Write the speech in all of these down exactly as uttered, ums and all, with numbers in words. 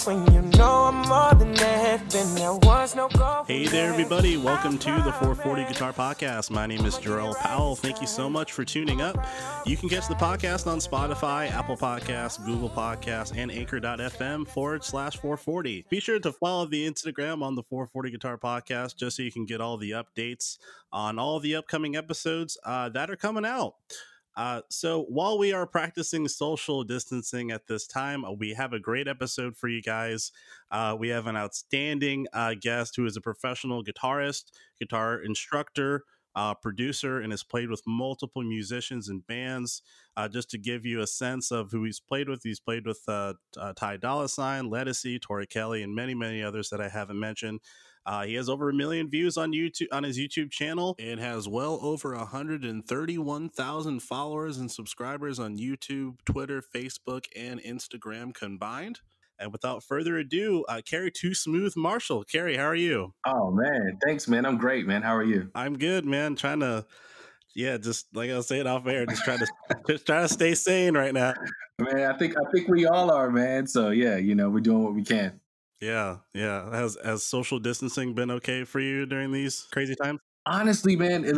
that's when you know I'm more than that. Then there was no go. Hey there, everybody. Welcome to the four forty Guitar Podcast. My name is Jarrell Powell. Thank you so much for tuning up. You can catch the podcast on Spotify, Apple Podcasts, Google Podcasts, and anchor dot f m forward slash four forty. Be sure to follow the Instagram on the four forty Guitar Podcast just so you can get all the updates on all the upcoming episodes uh, that are coming out. Uh, so while we are practicing social distancing at this time, we have a great episode for you guys. Uh, we have an outstanding uh, guest who is a professional guitarist, guitar instructor, uh, producer, and has played with multiple musicians and bands. Uh, just to give you a sense of who he's played with, he's played with uh, uh, Ty Dolla Sign, Ledisi, Tori Kelly, and many, many others that I haven't mentioned. Uh, he has over a million views on YouTube on his YouTube channel and has well over one hundred thirty-one thousand followers and subscribers on YouTube, Twitter, Facebook, and Instagram combined. And without further ado, uh, Kerry Too Smooth Marshall. Kerry, how are you? Oh, man. Thanks, man. I'm great, man. How are you? I'm good, man. Trying to, yeah, just like I was saying off air, just trying to just trying to stay sane right now. Man, I think I think we all are, man. So, yeah, you know, we're doing what we can. Yeah, yeah. Has has social distancing been okay for you during these crazy times? Honestly, man, it,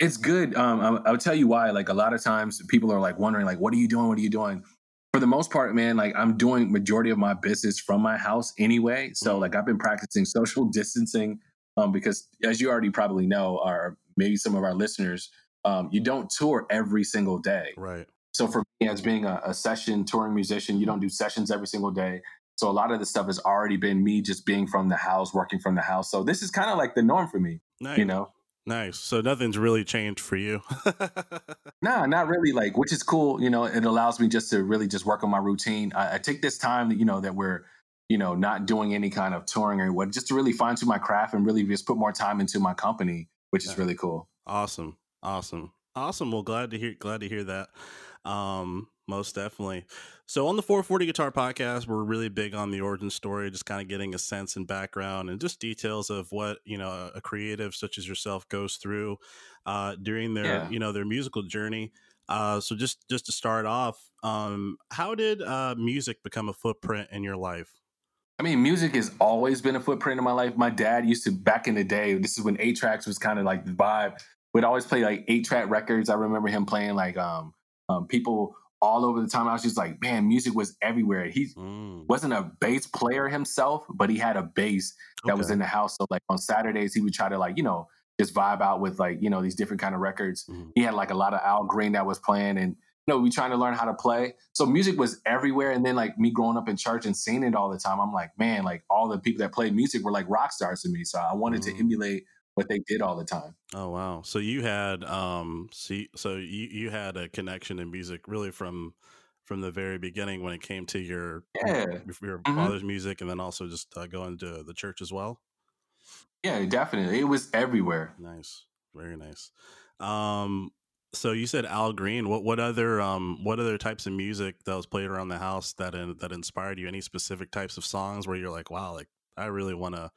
it's good. Um, I, I'll tell you why. Like a lot of times, people are like wondering, like, what are you doing? What are you doing? For the most part, man, like I'm doing majority of my business from my house anyway. So like I've been practicing social distancing um, because, as you already probably know, or maybe some of our listeners, um, you don't tour every single day. Right. So for me, as being a, a session touring musician, you don't do sessions every single day. So a lot of the stuff has already been me just being from the house, working from the house. So this is kind of like the norm for me, nice. You know? Nice. So nothing's really changed for you. Nah, not really. Like, which is cool. You know, it allows me just to really just work on my routine. I, I take this time that, you know, that we're, you know, not doing any kind of touring or what, just to really fine tune my craft and really just put more time into my company, which yeah. is really cool. Awesome. Awesome. Awesome. Well, glad to hear, glad to hear that. Um, Most definitely. So on the four forty Guitar Podcast, we're really big on the origin story, just kind of getting a sense and background and just details of what, you know, a creative such as yourself goes through uh, during their, yeah. you know, their musical journey. Uh, so just just to start off, um, how did uh, music become a footprint in your life? I mean, music has always been a footprint in my life. My dad used to, back in the day, this is when eight tracks was kind of like the vibe. We'd always play like eight track records. I remember him playing like um, um, people... all over the time. I was just like, man, music was everywhere. He mm. wasn't a bass player himself, but he had a bass that okay. was in the house. So like on Saturdays, he would try to like, you know, just vibe out with like, you know, these different kind of records. Mm. He had like a lot of Al Green that was playing and, you know, we trying to learn how to play. So music was everywhere. And then like me growing up in church and seeing it all the time, I'm like, man, like all the people that played music were like rock stars to me. So I wanted mm. to emulate what they did all the time. Oh, wow. So you had, um, so you, so you, you had a connection in music really from, from the very beginning when it came to your, yeah. your mm-hmm. father's music and then also just uh, going to the church as well. Yeah, definitely. It was everywhere. Nice. Very nice. Um, so you said Al Green, what, what other, um, what other types of music that was played around the house that, in, that inspired you? Any specific types of songs where you're like, wow, like I really want to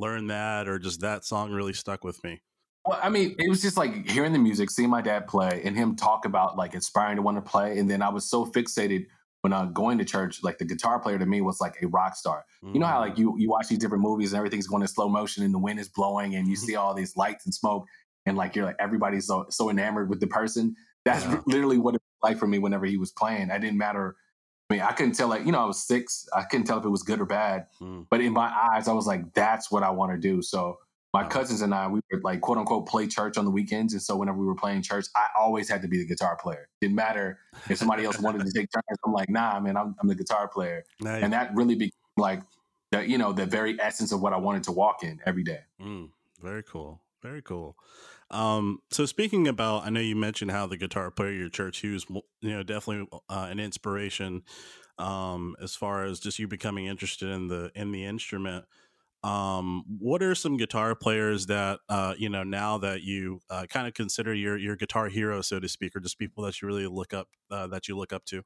learn that, or just that song really stuck with me? Well, I mean, it was just like hearing the music, seeing my dad play and him talk about like inspiring to want to play. And then I was so fixated when I uh, going to church, like the guitar player to me was like a rock star. Mm-hmm. You know how like you, you watch these different movies and everything's going in slow motion and the wind is blowing and you see all these lights and smoke and like you're like everybody's so, so enamored with the person. That's yeah. literally what it was like for me whenever he was playing. I didn't matter. I mean, I couldn't tell, like, you know, I was six. I couldn't tell if it was good or bad. Mm. But in my eyes, I was like, that's what I want to do. So my wow. cousins and I, we would, like, quote unquote, play church on the weekends. And so whenever we were playing church, I always had to be the guitar player. Didn't matter if somebody else wanted to take turns. I'm like, nah, man, I'm, I'm the guitar player. Nice. And that really became, like, the, you know, the very essence of what I wanted to walk in every day. Mm. Very cool. Very cool. Um, so speaking about, I know you mentioned how the guitar player at your church, he was, you know, definitely uh, an inspiration, um, as far as just you becoming interested in the, in the instrument. Um, what are some guitar players that, uh, you know, now that you, uh, kind of consider your, your guitar hero, so to speak, or just people that you really look up, uh, that you look up to?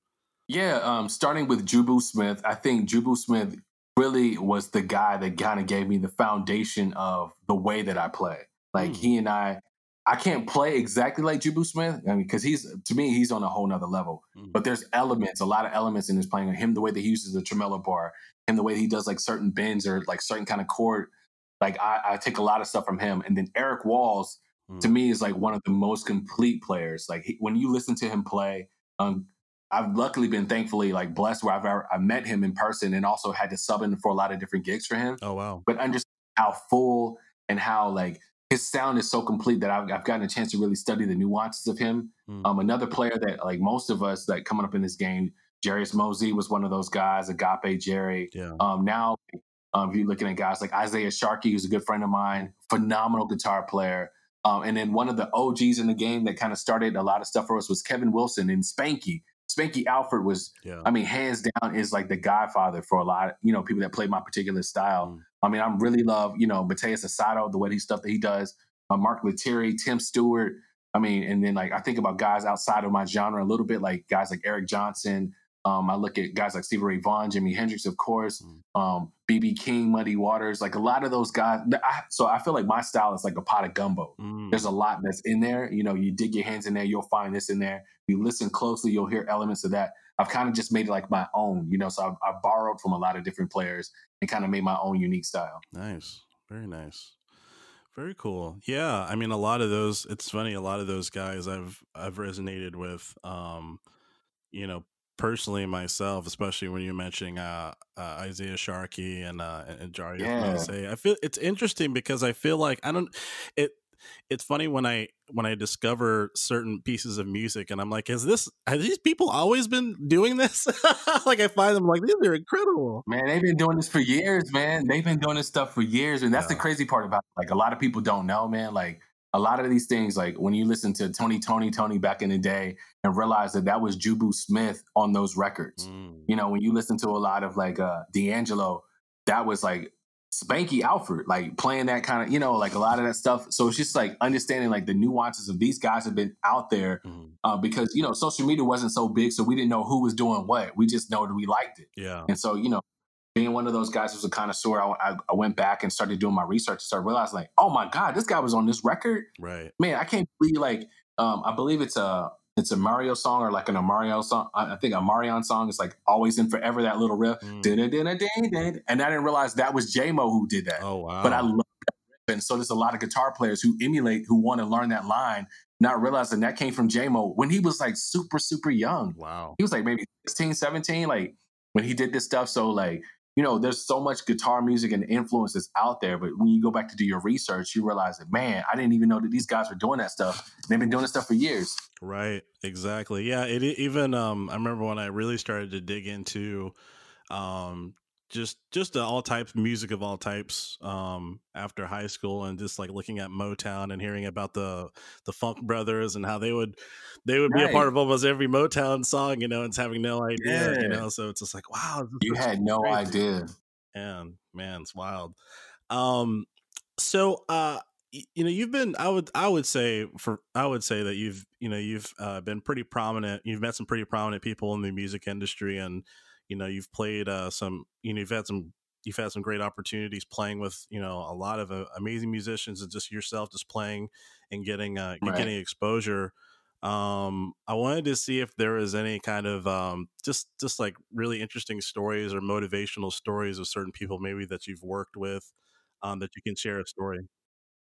Yeah. Um, starting with Jubu Smith, I think Jubu Smith really was the guy that kind of gave me the foundation of the way that I play. Like mm. he and I I can't play exactly like Jubu Smith, I mean, because he's, to me, he's on a whole nother level. Mm-hmm. But there's elements, a lot of elements in his playing. Him, the way that he uses the tremolo bar, him, the way he does like certain bends or like certain kind of chord. Like I, I take a lot of stuff from him. And then Eric Walls, mm-hmm. to me, is like one of the most complete players. Like he, when you listen to him play, um, I've luckily been thankfully like blessed where I've ever, I met him in person and also had to sub in for a lot of different gigs for him. Oh, wow. But understand how full and how like, his sound is so complete that I've, I've gotten a chance to really study the nuances of him. Mm. Um, another player that, like most of us, that like, coming up in this game, Jarius Mosey was one of those guys. Agape Jerry. Yeah. Um, now, um, if you're looking at guys like Isaiah Sharkey, who's a good friend of mine, phenomenal guitar player. Um, and then one of the O Gs in the game that kind of started a lot of stuff for us was Kevin Wilson and Spanky. Spanky Alford was, yeah. I mean, hands down is like the godfather for a lot of, you know, people that play my particular style. Mm. I mean, I really love, you know, Mateus Asado, the way he stuff that he does, uh, Mark Leteri, Tim Stewart. I mean, and then like, I think about guys outside of my genre a little bit, like guys like Eric Johnson. Um, I look at guys like Stevie Ray Vaughan, Jimi Hendrix, of course, mm. um, B B. King, Muddy Waters, like a lot of those guys. I, so I feel like my style is like a pot of gumbo. Mm. There's a lot that's in there. You know, you dig your hands in there, you'll find this in there. You listen closely, you'll hear elements of that. I've kind of just made it like my own, you know, so I've, I've borrowed from a lot of different players and kind of made my own unique style. Nice. Very nice. Very cool. Yeah. I mean, a lot of those, it's funny, a lot of those guys I've, I've resonated with, um, you know, personally myself, especially when you're mentioning uh, uh Isaiah Sharkey and uh and Jarius Mosey. I feel it's interesting because I feel like I don't it it's funny when I when I discover certain pieces of music and I'm like, is this have these people always been doing this? Like I find them like these are incredible. Man, they've been doing this for years, man. They've been doing this stuff for years. And that's yeah. the crazy part about it. Like a lot of people don't know, man. Like a lot of these things, like when you listen to Tony, Tony, Tony back in the day and realize that that was Jubu Smith on those records. Mm. You know, when you listen to a lot of like uh, D'Angelo, that was like Spanky Alford, like playing that kind of, you know, like a lot of that stuff. So it's just like understanding like the nuances of these guys have been out there mm. uh, because, you know, social media wasn't so big. So we didn't know who was doing what. We just know that we liked it. Yeah. And so, you know, being one of those guys who's a connoisseur, I, I went back and started doing my research and started realizing, like, oh my God, this guy was on this record. Right, man, I can't believe. Like, um, I believe it's a it's a Mario song or like an Amarion song. I think a Marion song is like "Always and Forever." That little riff, mm. and I didn't realize that was J-Mo who did that. Oh wow! But I love that riff, and so there's a lot of guitar players who emulate, who want to learn that line, not realizing that came from J-Mo when he was like super, super young. Wow, he was like maybe sixteen, seventeen, like when he did this stuff. So like. You know, there's so much guitar music and influences out there, but when you go back to do your research, you realize that, man, I didn't even know that these guys were doing that stuff. They've been doing this stuff for years. Right. Exactly. Yeah. It even, um, I remember when I really started to dig into, um, just, just the all types music of all types, um, after high school and just like looking at Motown and hearing about the, the Funk Brothers and how they would, they would right. be a part of almost every Motown song, you know, and having no idea, yeah. you know, so it's just like, wow. You had no crazy. idea. And man, it's wild. Um, so, uh, you know, you've been, I would, I would say for, I would say that you've, you know, you've uh, been pretty prominent. You've met some pretty prominent people in the music industry and, you know, you've played uh, some, you know, you've had some, you've had some great opportunities playing with, you know, a lot of uh, amazing musicians and just yourself just playing and getting, uh, right. getting exposure. Um, I wanted to see if there is any kind of, um, just, just like really interesting stories or motivational stories of certain people maybe that you've worked with, um, that you can share a story.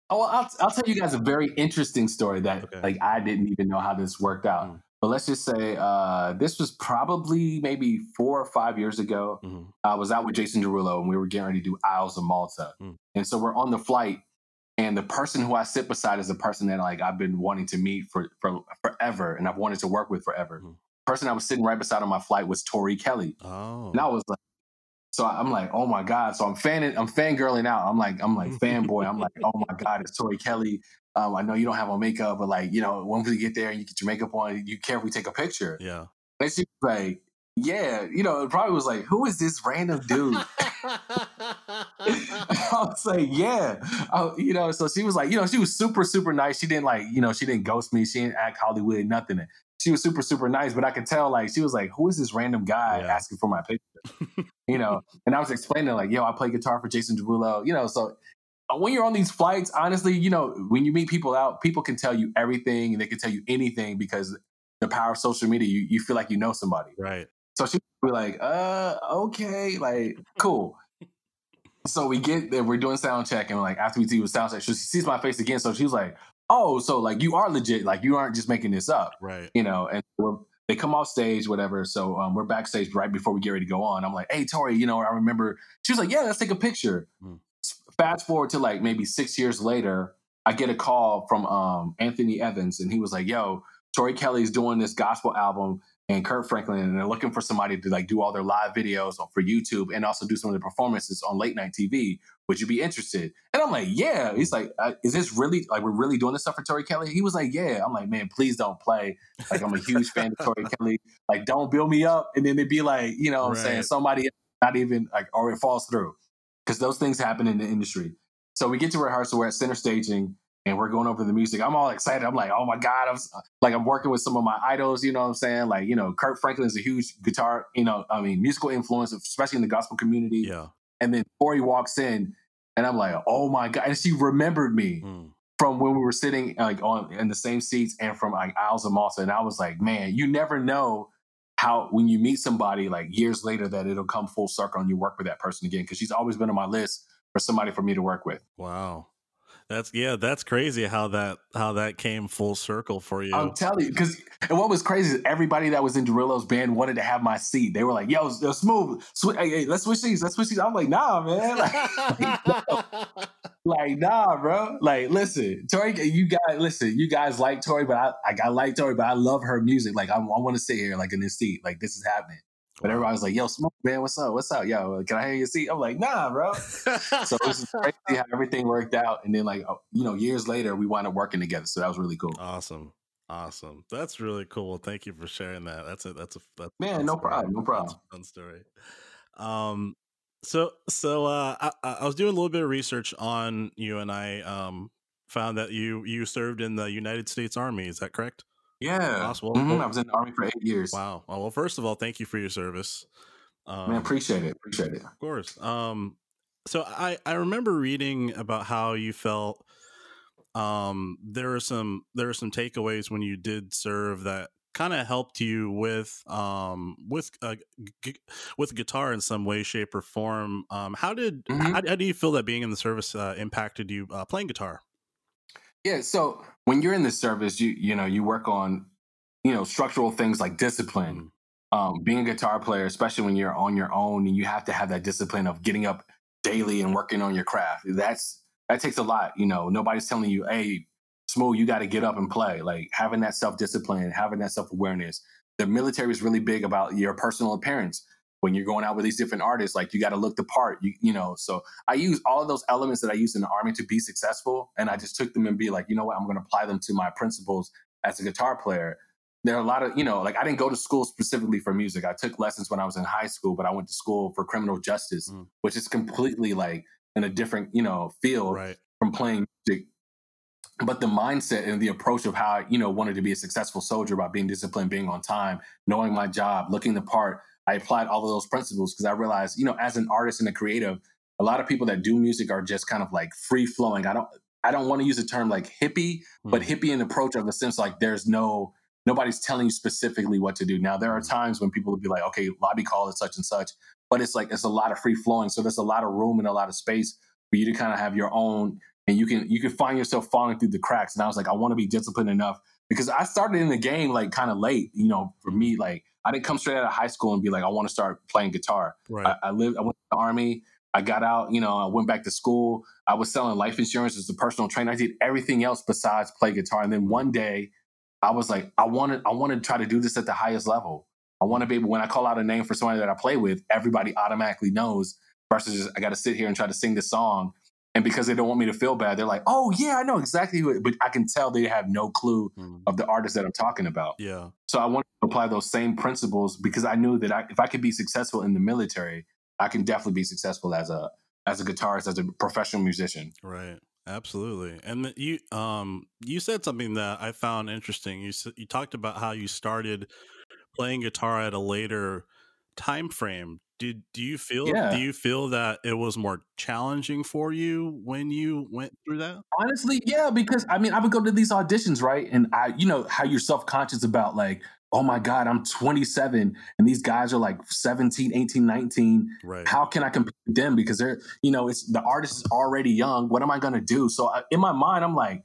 Oh, I'll, I'll tell you guys a very interesting story that okay. like, I didn't even know how this worked out. Mm. But let's just say uh, this was probably maybe four or five years ago. Mm-hmm. I was out with Jason Derulo and we were getting ready to do Isles of Malta. Mm. And so we're on the flight and the person who I sit beside is a person that like I've been wanting to meet for, for forever and I've wanted to work with forever. Mm. The person I was sitting right beside on my flight was Tori Kelly. Oh. And I was like, so I'm like, oh my God. So I'm fanning, I'm fangirling out. I'm like, I'm like fanboy. I'm like, oh my God, it's Tori Kelly. Um, I know you don't have on makeup, but like, you know, when we get there and you get your makeup on, you care if we take a picture. Yeah. And she was like, yeah, you know, it probably was like, who is this random dude? I was like, yeah. I, you know, so she was like, you know, she was super, super nice. She didn't like, you know, she didn't ghost me. She didn't act Hollywood, nothing. She was super, super nice, but I could tell like, she was like, who is this random guy yeah. asking for my picture? You know? And I was explaining like, yo, I play guitar for Jason Derulo, you know, so when you're on these flights, honestly, you know, when you meet people out, people can tell you everything and they can tell you anything because the power of social media, you, you feel like you know somebody. Right. So she'd be like, uh, okay, like, cool. So we get there, we're doing sound check, and like after we do sound check, she sees my face again. So she's like, oh, so like you are legit, like you aren't just making this up. Right. You know, and we're, they come off stage, whatever. So um, we're backstage right before we get ready to go on. I'm like, hey, Tori, you know, I remember. She was like, yeah, let's take a picture. Mm. Fast forward to like maybe six years later, I get a call from um, Anthony Evans, and he was like, yo, Tori Kelly's doing this gospel album and Kirk Franklin, and they're looking for somebody to like do all their live videos for YouTube and also do some of the performances on late night T V. Would you be interested? And I'm like, yeah. He's like, uh, is this really, like, we're really doing this stuff for Tori Kelly? He was like, yeah. I'm like, man, please don't play. Like, I'm a huge fan of Tori Kelly. Like, don't build me up. And then it'd be like, you know what I'm right. saying? Somebody not even, like, or it falls through. Because those things happen in the industry. So we get to rehearsal, we're at center staging, and we're going over the music. I'm all excited. I'm like, oh my God, I'm like, I'm working with some of my idols, you know what I'm saying? Like, you know, Kirk Franklin is a huge guitar, you know, I mean, musical influence, especially in the gospel community. Yeah. And then Tori walks in and I'm like, oh my God. And she remembered me mm. from when we were sitting like on in the same seats and from like Isles of Malta. And I was like, man, you never know how, when you meet somebody like years later, that it'll come full circle and you work with that person again. Cause she's always been on my list for somebody for me to work with. Wow. That's yeah, that's crazy how that how that came full circle for you. I'm telling you, because and what was crazy is everybody that was in Derulo's band wanted to have my seat. They were like, "Yo, yo smooth, sw- hey, hey, let's switch seats, let's switch seats." I'm like, "Nah, man, like, like, no. like nah, bro, like listen, Tori, you guys, listen, you guys like Tori, but I, I, I like Tori, but I love her music. Like, I, I want to sit here like in this seat, like this is happening." But wow. everybody's like, "Yo, Smooth, man, what's up? What's up? Yo, can I have your seat?" I'm like, "Nah, bro." So it was crazy how everything worked out, and then like you know, years later, we wound up working together. So that was really cool. Awesome, awesome. That's really cool. Thank you for sharing that. That's a that's a that's man. A no story. problem. No problem. That's a fun story. Um, so so uh, I, I was doing a little bit of research on you, and I um found that you you served in the United States Army. Is that correct? Yeah, awesome. mm-hmm. I was in the Army for eight years. Wow. Well, first of all, thank you for your service. Um, Man, appreciate it. Appreciate it. Of course. Um, so I, I remember reading about how you felt. Um, there are some there are some takeaways when you did serve that kind of helped you with um with uh, g- with guitar in some way, shape, or form. Um, how did mm-hmm. how, how do you feel that being in the service uh, impacted you uh, playing guitar? Yeah, so when you're in the service, you you know, you work on, you know, structural things like discipline. Um, being a guitar player, especially when you're on your own, and you have to have that discipline of getting up daily and working on your craft. That's that takes a lot, you know. Nobody's telling you, hey, Smooth, you got to get up and play. Like having that self-discipline, having that self-awareness. The military is really big about your personal appearance. When you're going out with these different artists, like you got to look the part, you, you know. So I use all of those elements that I use in the Army to be successful. And I just took them and be like, you know what, I'm going to apply them to my principles as a guitar player. There are a lot of, you know, like I didn't go to school specifically for music. I took lessons when I was in high school, but I went to school for criminal justice, mm. which is completely like in a different, you know, field right. from playing music. But the mindset and the approach of how I, you know, wanted to be a successful soldier by being disciplined, being on time, knowing my job, looking the part, I applied all of those principles because I realized, you know, as an artist and a creative, a lot of people that do music are just kind of like free flowing. I don't, I don't want to use the term like hippie, mm. but hippie in the approach of the sense like there's no, nobody's telling you specifically what to do. Now there are times when people would be like, okay, lobby call is such and such, but it's like, it's a lot of free flowing. So there's a lot of room and a lot of space for you to kind of have your own, and you can, you can find yourself falling through the cracks. And I was like, I want to be disciplined enough because I started in the game like kind of late, you know, for me, like, I didn't come straight out of high school and be like, I want to start playing guitar. Right. I, I lived, I went to the Army. I got out, you know, I went back to school. I was selling life insurance as a personal trainer. I did everything else besides play guitar. And then one day I was like, I wanted, I want to try to do this at the highest level. I want to be able, when I call out a name for somebody that I play with, everybody automatically knows versus just, I got to sit here and try to sing this song. And because they don't want me to feel bad, they're like, oh, yeah, I know exactly who it is. But I can tell they have no clue mm. of the artist that I'm talking about. Yeah. So I wanted to apply those same principles because I knew that I, if I could be successful in the military, I can definitely be successful as a as a guitarist, as a professional musician. Right. Absolutely. And you um you said something that I found interesting. You you talked about how you started playing guitar at a later time frame. Did do you feel yeah. do you feel that it was more challenging for you when you went through that? Honestly, yeah, because I mean, I would go to these auditions, right? And I, you know, how you're self-conscious about like, oh my God, I'm twenty-seven and these guys are like seventeen, eighteen, nineteen. Right. How can I compete with them? Because they're, you know, it's the artist is already young. What am I going to do? So I, in my mind, I'm like,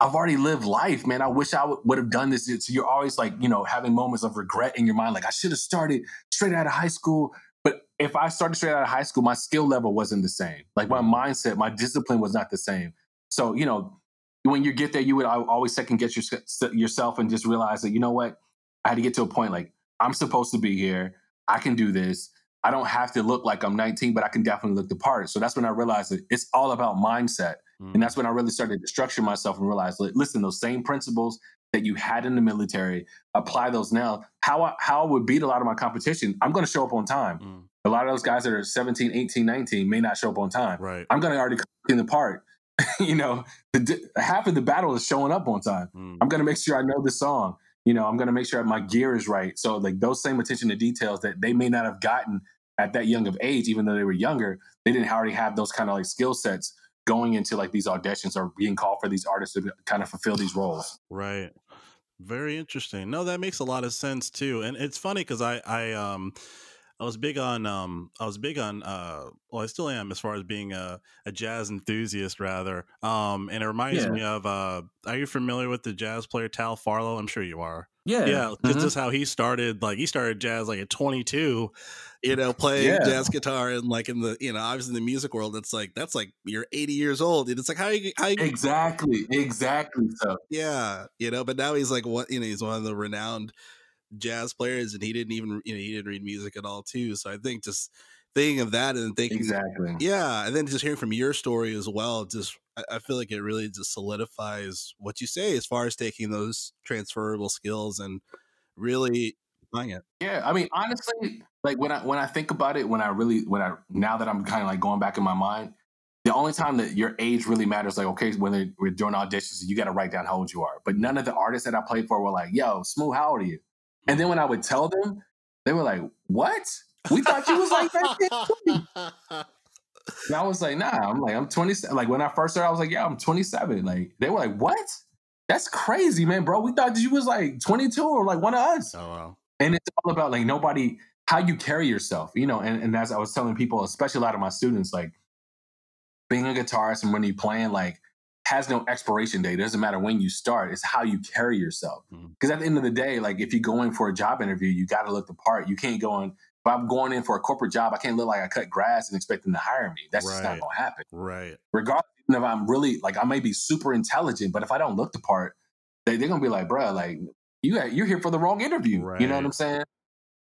I've already lived life, man. I wish I would have done this. So you're always like, you know, having moments of regret in your mind. Like I should have started straight out of high school. But if I started straight out of high school, my skill level wasn't the same. Like my mindset, my discipline was not the same. So, you know, when you get there, you would always second guess your, yourself and just realize that, you know what? I had to get to a point like, I'm supposed to be here. I can do this. I don't have to look like I'm nineteen, but I can definitely look the part. So that's when I realized that it's all about mindset. Mm. And that's when I really started to structure myself and realize, listen, those same principles that you had in the military, apply those now. How I, how I would beat a lot of my competition, I'm going to show up on time. Mm. A lot of those guys that are seventeen, eighteen, nineteen may not show up on time. Right. I'm going to already come in the part. You know, the, half of the battle is showing up on time. Mm. I'm going to make sure I know the song. You know, I'm going to make sure my gear is right. So like those same attention to details that they may not have gotten at that young of age, even though they were younger, they didn't already have those kind of like skill sets going into like these auditions or being called for these artists to kind of fulfill these roles. Right. Very interesting. No, that makes a lot of sense too. And it's funny because I, I, um, I was big on, um, I was big on, uh, well, I still am as far as being a, a jazz enthusiast rather. Um, and it reminds yeah. me of, uh, are you familiar with the jazz player Tal Farlow? I'm sure you are. Yeah. Yeah. Mm-hmm. This is how he started. Like he started jazz like at twenty-two, you know, playing yeah. jazz guitar and like in the, you know, obviously in the music world, it's like, that's like, you're eighty years old. And it's like, how are you, how are you? Exactly. Exactly. So yeah. You know, but now he's like, what, you know, he's one of the renowned jazz players, and he didn't even, you know, he didn't read music at all too. So I think just thinking of that and thinking exactly yeah and then just hearing from your story as well, just I, I feel like it really just solidifies what you say as far as taking those transferable skills and really applying it. Yeah, I mean honestly, like when I when I think about it, when I really when I now that I'm kind of like going back in my mind, the only time that your age really matters, like, okay, when we're doing auditions, you got to write down how old you are. But none of the artists that I played for were like, yo, Smooth, how old are you? And then when I would tell them, they were like, what? We thought you was like nineteen, twenty. And I was like, nah, I'm like, I'm twenty-seven. Like when I first started, I was like, yeah, I'm twenty-seven. Like they were like, what? That's crazy, man, bro. We thought you was like twenty-two or like one of us. Oh, wow. And it's all about like nobody, how you carry yourself, you know? And, and as I was telling people, especially a lot of my students, like being a guitarist and when you're playing, like, has no expiration date. It doesn't matter when you start. It's how you carry yourself. Because mm. at the end of the day, like if you go in for a job interview, you got to look the part. You can't go in. If I'm going in for a corporate job, I can't look like I cut grass and expect them to hire me. That's right. Just not going to happen. Right. Regardless of I'm really like, I may be super intelligent, but if I don't look the part, they, they're going to be like, bruh, like you got, you're here for the wrong interview. Right. You know what I'm saying?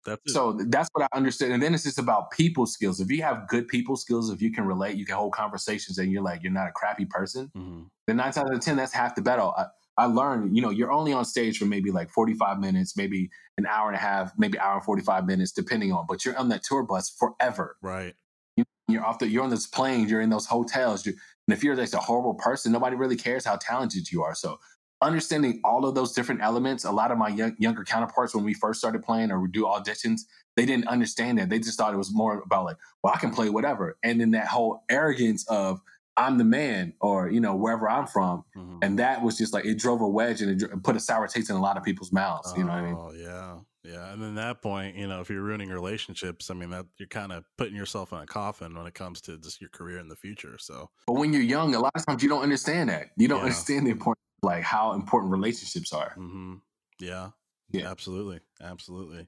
That's so it. That's what I understood. And then it's just about people skills. If you have good people skills, if you can relate, you can hold conversations and you're like, you're not a crappy person. Mm-hmm. Then nine times out of ten, that's half the battle. I, I learned, you know, you're only on stage for maybe like forty-five minutes, maybe an hour and a half, maybe hour and forty-five minutes, depending on, but you're on that tour bus forever. Right. You, you're off the, you're on those planes, you're in those hotels. And if you're just a horrible person, nobody really cares how talented you are. So understanding all of those different elements, a lot of my young, younger counterparts, when we first started playing or we do auditions, they didn't understand that. They just thought it was more about like, well, I can play whatever. And then that whole arrogance of I'm the man or, you know, wherever I'm from. Mm-hmm. And that was just like, it drove a wedge and it put a sour taste in a lot of people's mouths. You oh, know what I mean? Oh, yeah. Yeah. And then that point, you know, if you're ruining relationships, I mean, that you're kind of putting yourself in a coffin when it comes to just your career in the future. So, but when you're young, a lot of times you don't understand that. You don't yeah. understand the importance. Like how important relationships are. Mm-hmm. Yeah, yeah, absolutely. Absolutely.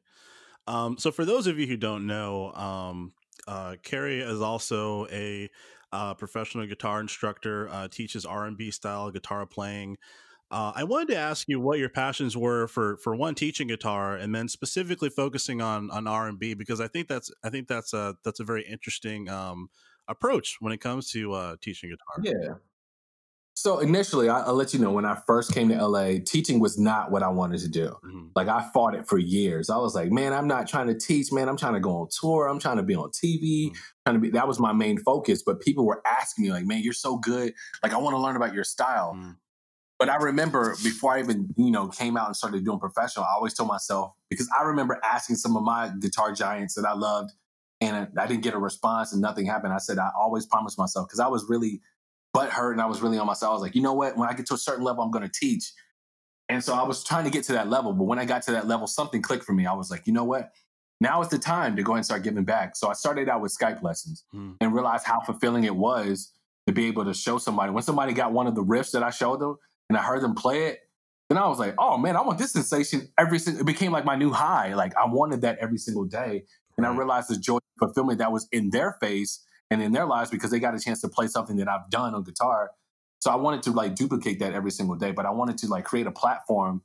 Um, so for those of you who don't know, um, uh, Kerry is also a uh, professional guitar instructor, uh, teaches R and B style guitar playing. Uh, I wanted to ask you what your passions were for, for one, teaching guitar and then specifically focusing on, on R and B, because I think that's, I think that's a, that's a very interesting um, approach when it comes to uh, teaching guitar. Yeah. So initially, I, I'll let you know, when I first came to L A, teaching was not what I wanted to do. Mm-hmm. Like I fought it for years. I was like, man, I'm not trying to teach, man. I'm trying to go on tour. I'm trying to be on T V. Mm-hmm. Trying to be. That was my main focus. But people were asking me like, man, you're so good. Like I want to learn about your style. Mm-hmm. But I remember before I even, you know, came out and started doing professional, I always told myself, because I remember asking some of my guitar giants that I loved, and I didn't get a response and nothing happened. I said, I always promised myself, because I was really butthurt and I was really on myself. I was like, you know what? When I get to a certain level, I'm going to teach. And so I was trying to get to that level. But when I got to that level, something clicked for me. I was like, you know what? Now is the time to go ahead and start giving back. So I started out with Skype lessons hmm. and realized how fulfilling it was to be able to show somebody. When somebody got one of the riffs that I showed them and I heard them play it, then I was like, oh, man, I want this sensation. Every sing- It became like my new high. Like I wanted that every single day. And I realized the joy and fulfillment that was in their face and in their lives because they got a chance to play something that I've done on guitar. So I wanted to like duplicate that every single day, but I wanted to like create a platform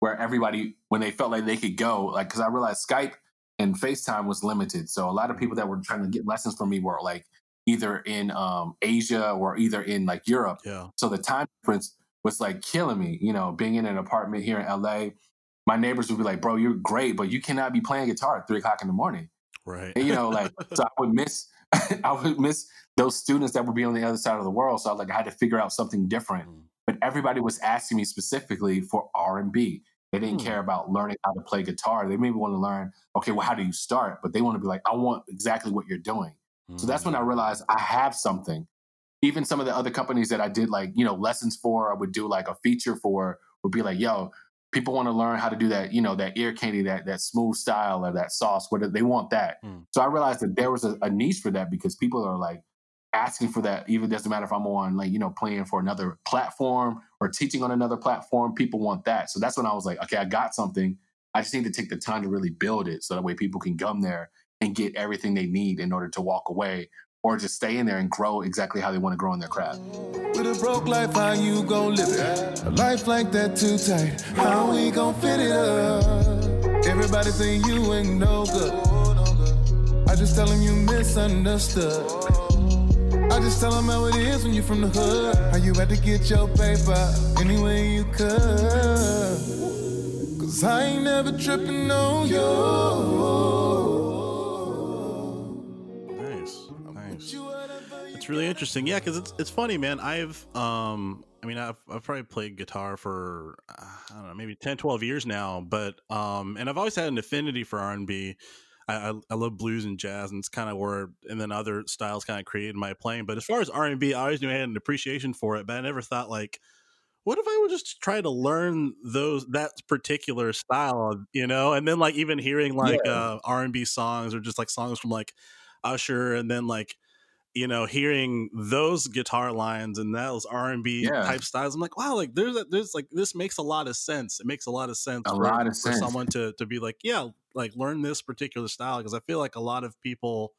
where everybody, when they felt like they could go, like, cause I realized Skype and FaceTime was limited. So a lot of people that were trying to get lessons from me were like either in um, Asia or either in like Europe. Yeah. So the time difference was like killing me, you know, being in an apartment here in L A. My neighbors would be like, bro, you're great, but you cannot be playing guitar at three o'clock in the morning. Right. And, you know, like, so I would miss, I would miss those students that would be on the other side of the world. So I like, I had to figure out something different, mm. but everybody was asking me specifically for R and B. They didn't mm. care about learning how to play guitar. They maybe want to learn, okay, well, how do you start? But they want to be like, I want exactly what you're doing. Mm. So that's when I realized I have something. Even some of the other companies that I did like, you know, lessons for, I would do like a feature for, would be like, yo, people want to learn how to do that, you know, that ear candy, that that smooth style or that sauce, whatever they want that. Mm. So I realized that there was a, a niche for that because people are like asking for that. Even doesn't matter if I'm on like, you know, playing for another platform or teaching on another platform, people want that. So that's when I was like, okay, I got something. I just need to take the time to really build it so that way people can come there and get everything they need in order to walk away or just stay in there and grow exactly how they want to grow in their craft. With a broke life, how you gon' live it? A life like that too tight, how we gon' fit it up? Everybody say you ain't no good. I just tell them you misunderstood. I just tell them how it is when you from the hood. How you had to get your paper any way you could. Cause I ain't never tripping on you. It's really interesting. Yeah, because it's it's funny, man. I've um I mean I've I've probably played guitar for uh, I don't know, maybe ten, twelve years now, but um and I've always had an affinity for R and B. I, I, I love blues and jazz, and it's kind of where and then other styles kind of created my playing. But as far as R and B, I always knew I had an appreciation for it, but I never thought like, what if I would just try to learn those that particular style, you know? And then like even hearing like yeah. uh R and B songs or just like songs from like Usher, and then like, you know, hearing those guitar lines and those R and B yeah. type styles, I'm like, wow, like there's a, there's like this makes a lot of sense. It makes a lot of sense a for, lot of for sense. someone to to be like, yeah, like learn this particular style, because I feel like a lot of people.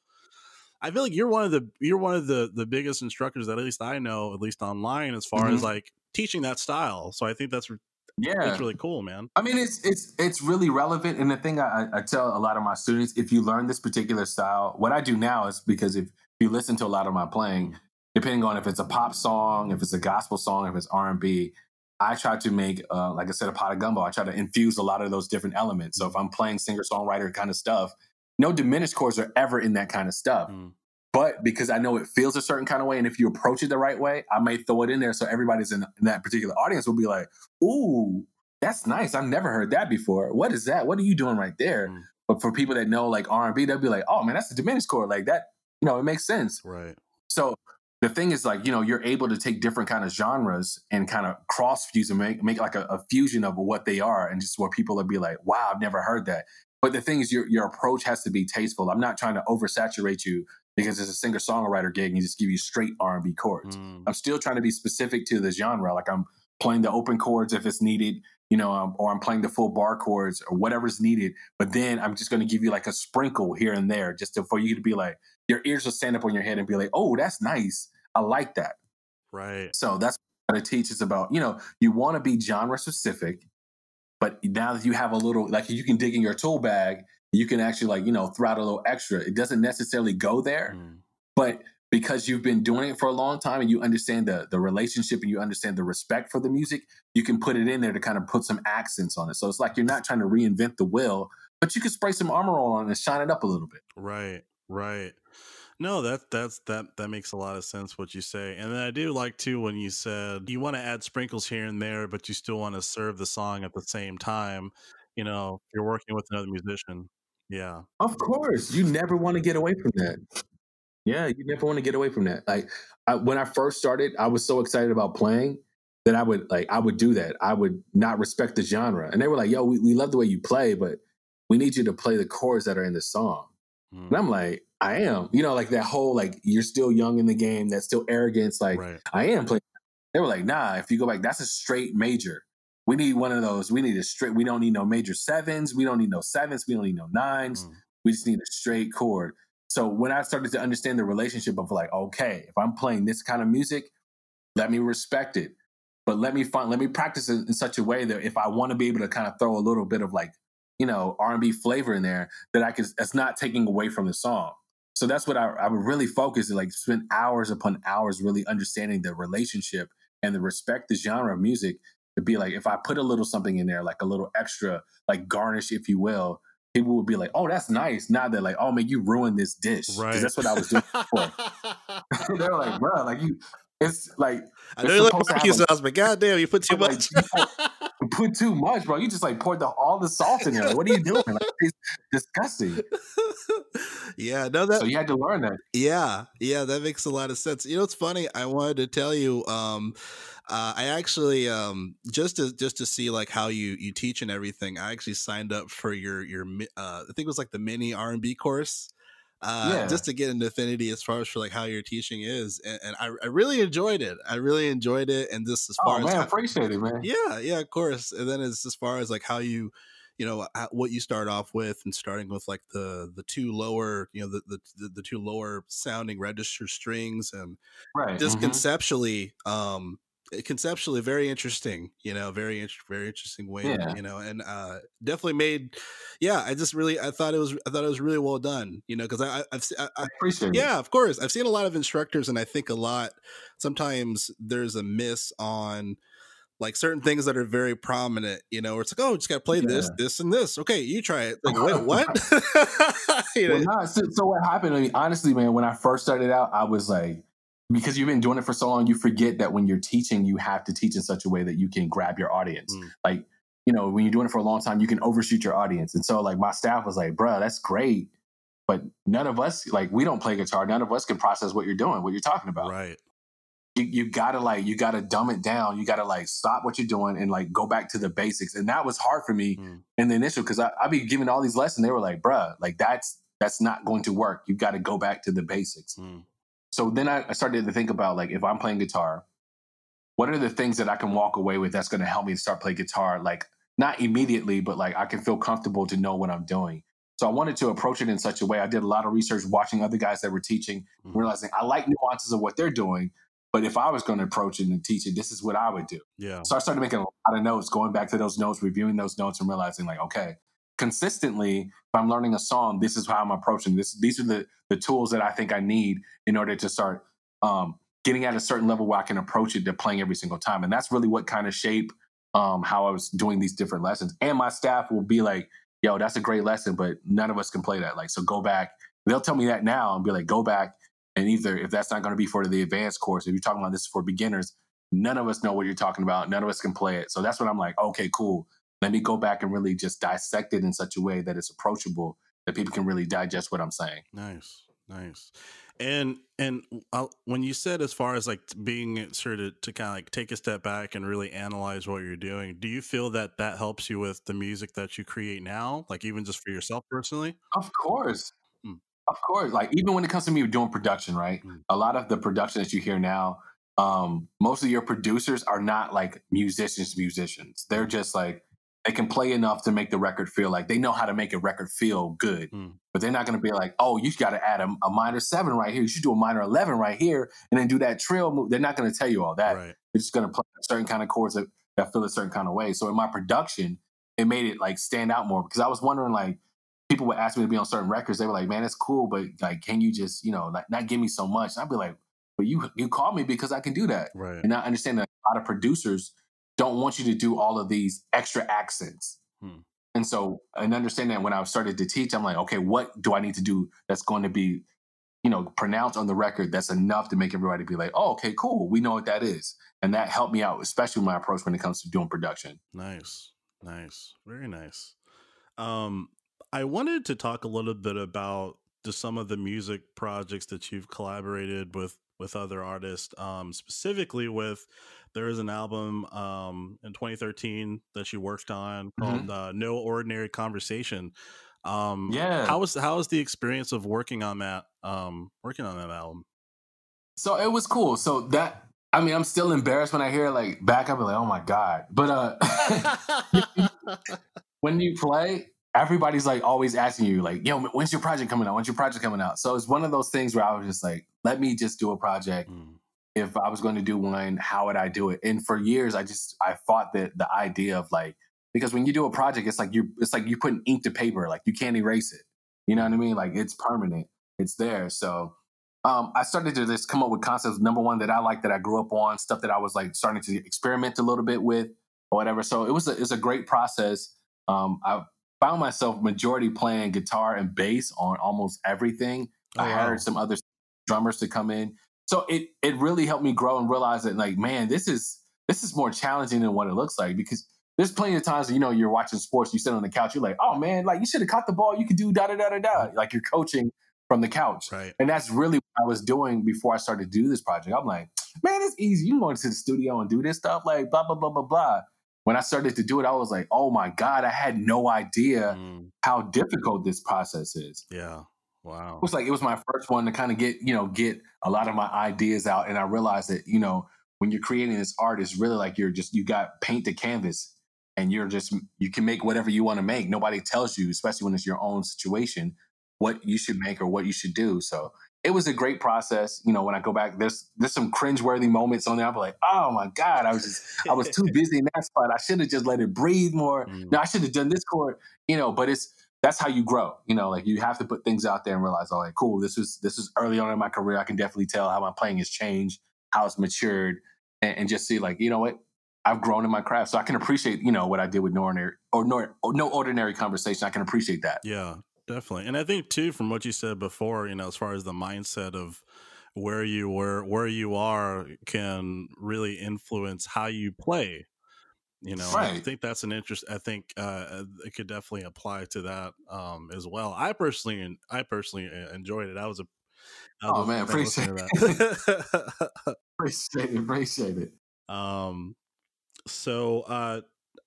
I feel like you're one of the you're one of the the biggest instructors that at least I know, at least online, as far mm-hmm. as like teaching that style. So I think that's yeah, that's really cool, man. I mean, it's it's it's really relevant. And the thing I, I tell a lot of my students, if you learn this particular style, what I do now is because if you listen to a lot of my playing, depending on if it's a pop song, if it's a gospel song, if it's R and B, I try to make, uh, like I said, a pot of gumbo. I try to infuse a lot of those different elements. So if I'm playing singer-songwriter kind of stuff, no diminished chords are ever in that kind of stuff. Mm. But because I know it feels a certain kind of way, and if you approach it the right way, I may throw it in there so everybody's in that particular audience will be like, ooh, that's nice. I've never heard that before. What is that? What are you doing right there? Mm. But for people that know like R and B, they'll be like, oh, man, that's a diminished chord. Like that. You know, it makes sense. Right. So the thing is like, you know, you're able to take different kind of genres and kind of cross fuse and make, make like a, a fusion of what they are, and just where people would be like, wow, I've never heard that. But the thing is your, your approach has to be tasteful. I'm not trying to oversaturate you because it's a singer songwriter gig and you just give you straight R and B chords. Mm. I'm still trying to be specific to the genre. Like I'm playing the open chords if it's needed, you know, um, or I'm playing the full bar chords or whatever's needed. But then I'm just going to give you like a sprinkle here and there just to, for you to be like, your ears will stand up on your head and be like, oh, that's nice. I like that. Right. So that's what I teach is about, you know, you want to be genre specific, but now that you have a little, like you can dig in your tool bag, you can actually like, you know, throw out a little extra. It doesn't necessarily go there, mm. but because you've been doing it for a long time and you understand the the relationship and you understand the respect for the music, you can put it in there to kind of put some accents on it. So it's like, you're not trying to reinvent the wheel, but you can spray some armor on it and shine it up a little bit. Right. Right. No, that that's that that makes a lot of sense what you say. And then I do like too when you said you want to add sprinkles here and there, but you still want to serve the song at the same time, you know, if you're working with another musician. Yeah. Of course. You never want to get away from that. Yeah, you never want to get away from that. Like I, when I first started, I was so excited about playing that I would like I would do that. I would not respect the genre. And they were like, yo, we, we love the way you play, but we need you to play the chords that are in the song. Mm. And I'm like, I am. You know, like that whole like you're still young in the game, that's still arrogance. Like right. I am playing. They were like, nah, if you go back, that's a straight major. We need one of those. We need a straight. We don't need no major sevens. We don't need no sevens. We don't need no nines. Mm. We just need a straight chord. So when I started to understand the relationship of like, okay, if I'm playing this kind of music, let me respect it, but let me find, let me practice it in such a way that if I want to be able to kind of throw a little bit of like, you know, R and B flavor in there, that I can, that's not taking away from the song. So that's what I, I would really focus and like spend hours upon hours really understanding the relationship and the respect the genre of music to be like, if I put a little something in there, like a little extra, like garnish, if you will, people would be like, oh, that's nice. Now they're like, oh, man, you ruined this dish. Right. That's what I was doing before. They were like, bro, like you, it's like. I know you like barbecue sauce, but goddamn, you put too much. Like, you put too much, bro. You just like poured the, all the salt in there. Like, what are you doing? Like, it's disgusting. Yeah, no, that. So you had to learn that. Yeah, yeah, that makes a lot of sense. You know, it's funny. I wanted to tell you, um, uh, I actually um, just to just to see like how you you teach and everything. I actually signed up for your your uh, I think it was like the mini R and B course, uh, yeah. just to get an affinity as far as for like how your teaching is, and, and I, I really enjoyed it. I really enjoyed it, and just as far oh, man, as I appreciate it, man. Yeah, yeah, of course. And then it's as far as like how you. You know what you start off with, and starting with like the the two lower, you know, the the the two lower sounding register strings, and right. just mm-hmm. conceptually, um, conceptually very interesting. You know, very int- very interesting way. Yeah. You know, and uh, definitely made. Yeah, I just really I thought it was I thought it was really well done. You know, because I I've I, I, I appreciate it. Yeah, of course, I've seen a lot of instructors, and I think a lot sometimes there's a miss on. Like certain things that are very prominent, you know, where it's like, oh, just got to play yeah. this, this, and this. Okay, you try it. Like, wait, what? you know? well, nah, so, so what happened, I mean, honestly, man, when I first started out, I was like, because you've been doing it for so long, you forget that when you're teaching, you have to teach in such a way that you can grab your audience. Mm. Like, you know, when you're doing it for a long time, you can overshoot your audience. And so, like, my staff was like, bro, that's great. But none of us, like, we don't play guitar. None of us can process what you're doing, what you're talking about. Right. You, you gotta like, you gotta dumb it down. You gotta like stop what you're doing and like go back to the basics. And that was hard for me mm. in the initial because I I be giving all these lessons. They were like, bruh, like that's that's not going to work. You gotta go back to the basics. Mm. So then I, I started to think about like if I'm playing guitar, what are the things that I can walk away with that's gonna help me start playing guitar? Like not immediately, but like I can feel comfortable to know what I'm doing. So I wanted to approach it in such a way. I did a lot of research watching other guys that were teaching, mm. realizing I like nuances of what they're doing. But if I was going to approach it and teach it, this is what I would do. Yeah. So I started making a lot of notes, going back to those notes, reviewing those notes and realizing like, okay, consistently, if I'm learning a song, this is how I'm approaching this. These are the, the tools that I think I need in order to start um, getting at a certain level where I can approach it to playing every single time. And that's really what kind of shape um, how I was doing these different lessons. And my staff will be like, yo, that's a great lesson, but none of us can play that. Like, so go back. They'll tell me that now and be like, go back. And either if that's not going to be for the advanced course, if you're talking about this for beginners, none of us know what you're talking about. None of us can play it. So that's when I'm like, okay, cool. Let me go back and really just dissect it in such a way that it's approachable, that people can really digest what I'm saying. Nice. Nice. And, and I'll, when you said, as far as like being sure to, to kind of like take a step back and really analyze what you're doing, do you feel that that helps you with the music that you create now? Like even just for yourself personally? Of course. Of course. Like, even when it comes to me doing production, right? Mm-hmm. A lot of the production that you hear now, um, most of your producers are not like musicians, musicians. They're just like, they can play enough to make the record feel like they know how to make a record feel good. Mm-hmm. But they're not going to be like, oh, you got to add a, a minor seven right here. You should do a minor eleven right here and then do that trill move. They're not going to tell you all that. Right. They're just going to play certain kind of chords that, that feel a certain kind of way. So in my production, it made it like stand out more because I was wondering like, people would ask me to be on certain records. They were like, man, that's cool, but like, can you just, you know, like not give me so much? And I'd be like, but you you called me because I can do that. Right. And I understand that a lot of producers don't want you to do all of these extra accents. Hmm. And so, and understand that when I started to teach, I'm like, okay, what do I need to do that's going to be, you know, pronounced on the record that's enough to make everybody be like, oh, okay, cool. We know what that is. And that helped me out, especially with my approach when it comes to doing production. Nice. Nice. Very nice. Um, I wanted to talk a little bit about just some of the music projects that you've collaborated with with other artists, um, specifically with, there is an album um, in twenty thirteen that she worked on called mm-hmm. uh, No Ordinary Conversation. Um, yeah. How was, how was the experience of working on that, um, working on that album? So it was cool. So that, I mean, I'm still embarrassed when I hear like back up and like, oh my God. But uh, when you play, everybody's like always asking you like, yo, when's your project coming out? When's your project coming out? So it's one of those things where I was just like, let me just do a project. Mm. If I was going to do one, how would I do it? And for years, I just, I fought the the idea of like, because when you do a project, it's like you it's like you putting ink to paper, like you can't erase it. You know what I mean? Like it's permanent, it's there. So um, I started to just come up with concepts. Number one that I like, that I grew up on, stuff that I was like starting to experiment a little bit with, or whatever. So it was a, it's a great process. Um, I found myself majority playing guitar and bass on almost everything. Oh, I hired wow. some other drummers to come in. So it it really helped me grow and realize that like, man, this is this is more challenging than what it looks like, because there's plenty of times, you know, you're watching sports, you sit on the couch, you're like, oh, man, like you should have caught the ball. You could do da da da da da. Like you're coaching from the couch. Right. And that's really what I was doing before I started to do this project. I'm like, man, it's easy. You can go into the studio and do this stuff, like blah, blah, blah, blah, blah. When I started to do it, I was like, oh, my God, I had no idea mm. how difficult this process is. Yeah. Wow. It was like it was my first one to kind of get, you know, get a lot of my ideas out. And I realized that, you know, when you're creating this art, it's really like you're just you got paint the canvas. And you're just, you can make whatever you want to make. Nobody tells you, especially when it's your own situation, what you should make or what you should do. So it was a great process. You know, when I go back, there's there's some cringeworthy moments on there. I'll be like, oh my God, I was just, I was too busy in that spot. I should have just let it breathe more. Mm. No, I should have done this chord, you know, but it's, that's how you grow. You know, like you have to put things out there and realize, oh, like, cool, this was, this was early on in my career. I can definitely tell how my playing has changed, how it's matured, and, and just see like, you know what? I've grown in my craft, so I can appreciate, you know, what I did with No Ordinary or no, or no Ordinary Conversation. I can appreciate that. Yeah, definitely. And I think too, from what you said before, you know, as far as the mindset of where you were, where you are can really influence how you play, you know, right. I think that's an interest. I think uh, it could definitely apply to that um, as well. I personally, I personally enjoyed it. I was a, I was oh man, appreciate that. It. appreciate it. Appreciate it. Um, So, uh,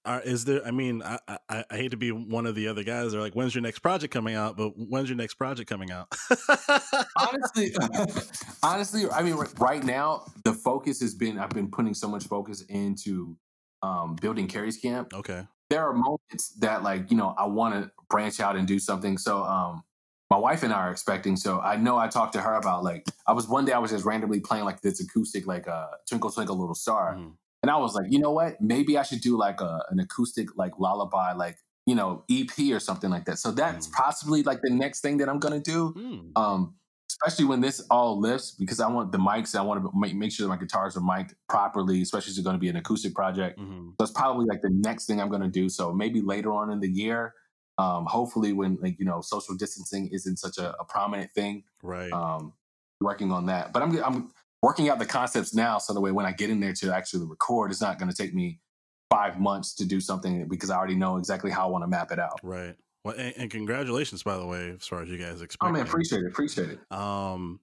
are, is there, I mean, I, I, I hate to be one of the other guys that are like, when's your next project coming out? But when's your next project coming out? honestly, honestly, I mean, right now the focus has been, I've been putting so much focus into, um, building Kerry's Camp. Okay. There are moments that like, you know, I want to branch out and do something. So, um, my wife and I are expecting. So I know I talked to her about like, I was one day I was just randomly playing like this acoustic, like a uh, Twinkle Twinkle Little Star. Mm. And I was like, you know what? Maybe I should do like a, an acoustic, like lullaby, like, you know, E P or something like that. So that's mm. possibly like the next thing that I'm going to do, mm. um, especially when this all lifts, because I want the mics. I want to make, make sure that my guitars are mic'd properly, especially if it's going to be an acoustic project. Mm-hmm. So that's probably like the next thing I'm going to do. So maybe later on in the year, um, hopefully when, like, you know, social distancing isn't such a, a prominent thing. Right. Um, working on that. But I'm I'm. working out the concepts now, so the way when I get in there to actually record, it's not going to take me five months to do something, because I already know exactly how I want to map it out. Right. Well, and, and congratulations, by the way, as far as you guys expect. Oh man, appreciate it, appreciate it. Um,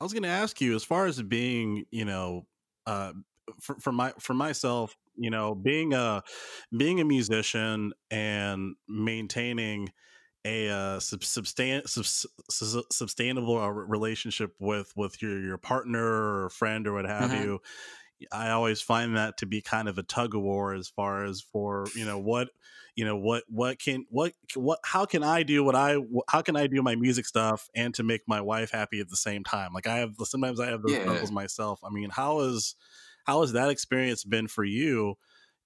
I was going to ask you, as far as being, you know, uh, for, for my for myself, you know, being a being a musician and maintaining a uh, substan- sub- sub- sustainable uh, relationship with, with your, your partner or friend or what have mm-hmm. you. I always find that to be kind of a tug of war as far as for, you know, what, you know, what, what can, what, what, how can I do what I, how can I do my music stuff and to make my wife happy at the same time? Like I have, sometimes I have those struggles yeah. myself. I mean, how is, how has that experience been for you?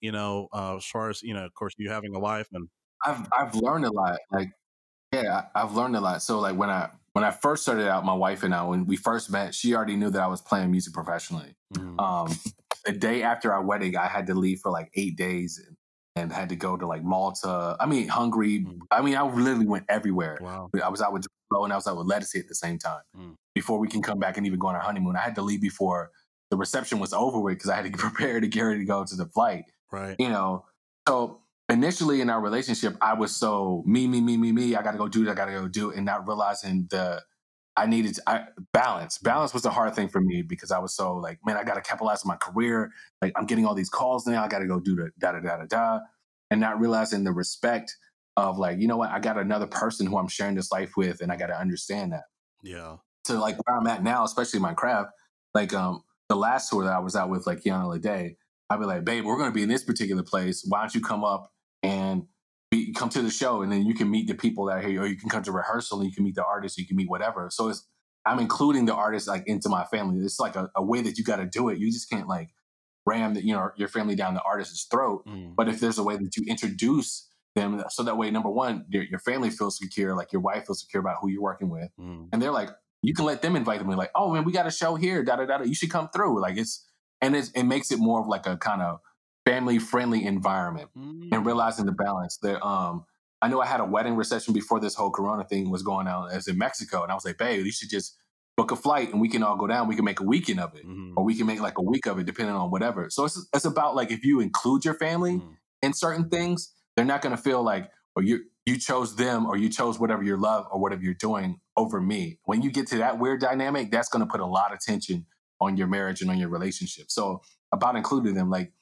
You know, uh, as far as, you know, of course you having a wife, and I've, I've learned a lot. Like, Yeah, I've learned a lot. So like when I when I first started out, my wife and I, when we first met, she already knew that I was playing music professionally. Mm. Um, the day after our wedding, I had to leave for like eight days and, and had to go to like Malta. I mean, Hungary. Mm. I mean, I literally went everywhere. Wow. I was out with Jarrell and I was out with Ledisi at the same time. Mm. Before we can come back and even go on our honeymoon, I had to leave before the reception was over with because I had to prepare to get ready to go to the flight. Right. You know, so initially in our relationship, I was so me, me, me, me, me. I got to go do it. I got to go do it. And not realizing the, I needed to, I, balance. Balance was the hard thing for me because I was so like, man, I got to capitalize on my career. Like I'm getting all these calls now. I got to go do the da, da, da, da, da. And not realizing the respect of like, you know what? I got another person who I'm sharing this life with. And I got to understand that. Yeah. So like where I'm at now, especially my craft, like um, the last tour that I was out with, like Kiana Ledé, I'd be like, babe, we're going to be in this particular place. Why don't you come up and be, come to the show, and then you can meet the people that are here, or you can come to rehearsal and you can meet the artists, you can meet whatever. So it's, I'm including the artists like into my family. It's like a, a way that you got to do it. You just can't like ram the, you know, your family down the artist's throat. Mm. But if there's a way that you introduce them, so that way, number one, your, your family feels secure, like your wife feels secure about who you're working with. Mm. And they're like, you can let them invite them. You're like, oh man, we got a show here, da da da. You should come through. Like it's, and it's, it makes it more of like a kind of family-friendly environment, mm-hmm. and realizing the balance. There, um, I know I had a wedding reception before this whole Corona thing was going on. It was in Mexico, and I was like, babe, you should just book a flight, and we can all go down. We can make a weekend of it, mm-hmm. or we can make like a week of it, depending on whatever. So it's it's about like if you include your family mm-hmm. in certain things, they're not going to feel like, or you you chose them, or you chose whatever your love or whatever you're doing over me. When you get to that weird dynamic, that's going to put a lot of tension on your marriage and on your relationship. So about including them, like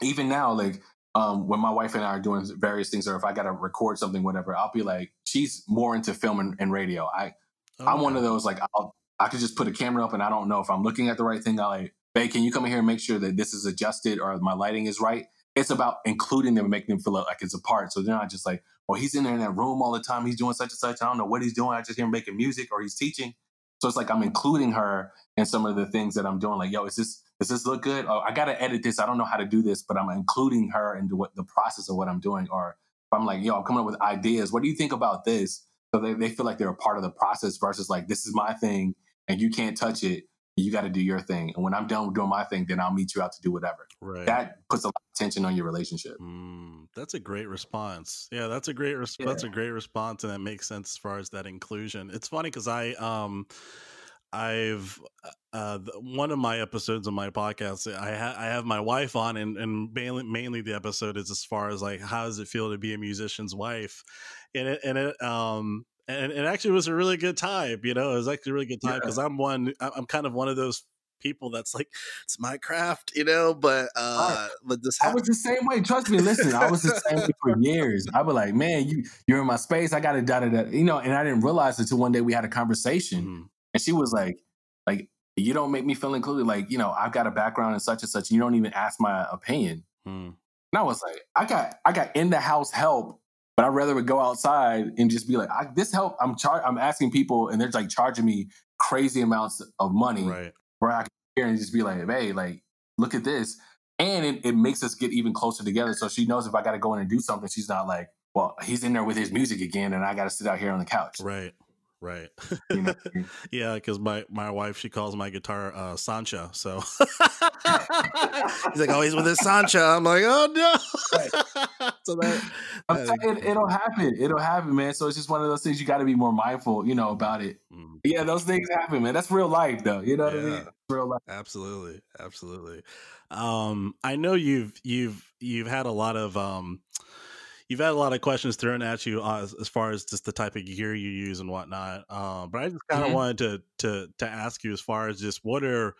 even now, like um, when my wife and I are doing various things, or if I got to record something, whatever, I'll be like, she's more into film and, and radio. I, oh, I'm one of those, like, I'll, I could just put a camera up and I don't know if I'm looking at the right thing. I like, babe, can you come in here and make sure that this is adjusted or my lighting is right? It's about including them and making them feel like it's a part. So they're not just like, well, he's in there in that room all the time. He's doing such and such. I don't know what he's doing. I just hear him making music or he's teaching. So it's like I'm including her in some of the things that I'm doing. Like, yo, is this, does this look good? Oh, I got to edit this. I don't know how to do this, but I'm including her into what the process of what I'm doing. Or if I'm like, yo, I'm coming up with ideas. What do you think about this? So they, they feel like they're a part of the process versus like, this is my thing and you can't touch it. You got to do your thing. And when I'm done doing my thing, then I'll meet you out to do whatever. Right. That puts a lot of tension on your relationship. Mm, that's a great response. Yeah, that's a great res- yeah. That's a great response. And that makes sense as far as that inclusion. It's funny because I, um, I've uh, one of my episodes on my podcast, I, ha- I have my wife on, and, and mainly, mainly the episode is as far as like, how does it feel to be a musician's wife? And it, and it, um, and it actually was a really good time. You know, it was actually a really good time because yeah. I'm one, I'm kind of one of those people that's like, it's my craft, you know, but, uh, I, but this happened. I was the same way. Trust me. Listen, I was the same way for years. I was like, man, you, you're in my space. I got to da da da, you know, and I didn't realize until one day we had a conversation mm-hmm. and she was like, like, you don't make me feel included. Like, you know, I've got a background in such and such. And you don't even ask my opinion. Mm-hmm. And I was like, I got, I got in the house help. But I'd rather would go outside and just be like, I, this help, I'm char- I'm asking people and they're like charging me crazy amounts of money. Right. Where I can hear and just be like, hey, like, look at this. And it, it makes us get even closer together. So she knows if I got to go in and do something, she's not like, well, he's in there with his music again and I got to sit out here on the couch. Right. Right. You know? Yeah, because my, my wife, she calls my guitar uh, Sancha. So he's like, oh, he's with his Sancha. I'm like, oh, no. Right. So that, I'm that saying, is- it, it'll happen. It'll happen, man. So it's just one of those things you got to be more mindful, you know, about it. Mm-hmm. Yeah, those things happen, man. That's real life, though. You know yeah. what I mean? Real life. Absolutely. Absolutely. Um, I know you've you've you've had a lot of um, You've had a lot of questions thrown at you as, as far as just the type of gear you use and whatnot. Uh, but I just kind of mm-hmm. wanted to, to, to ask you as far as just what are,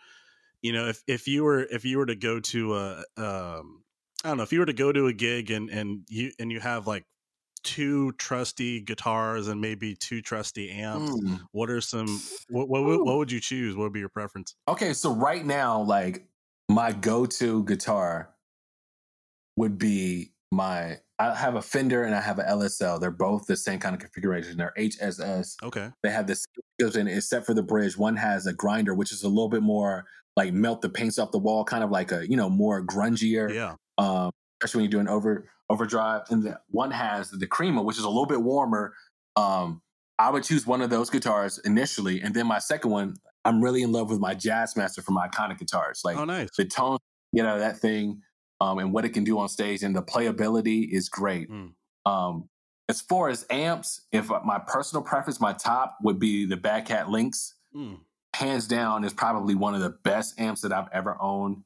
you know, if, if you were, if you were to go to a, um, I don't know, if you were to go to a gig and, and you, and you have like two trusty guitars and maybe two trusty amps, mm. what are some, what, what, what, what would you choose? What would be your preference? Okay. So right now, like my go-to guitar would be my, I have a Fender and I have an L S L. They're both the same kind of configuration. They're H S S. Okay. They have this, and except for the bridge, one has a grinder, which is a little bit more like melt the paints off the wall, kind of like a, you know, more grungier. Yeah. Um, especially when you're doing over overdrive. And the one has the Crema, which is a little bit warmer. Um, I would choose one of those guitars initially. And then my second one, I'm really in love with my Jazzmaster from Iconic Guitars. Like oh, nice. The tone, you know, that thing. Um, and what it can do on stage, and the playability is great. Mm. Um, as far as amps, if my personal preference, my top would be the Bad Cat Lynx. Mm. Hands down is probably one of the best amps that I've ever owned,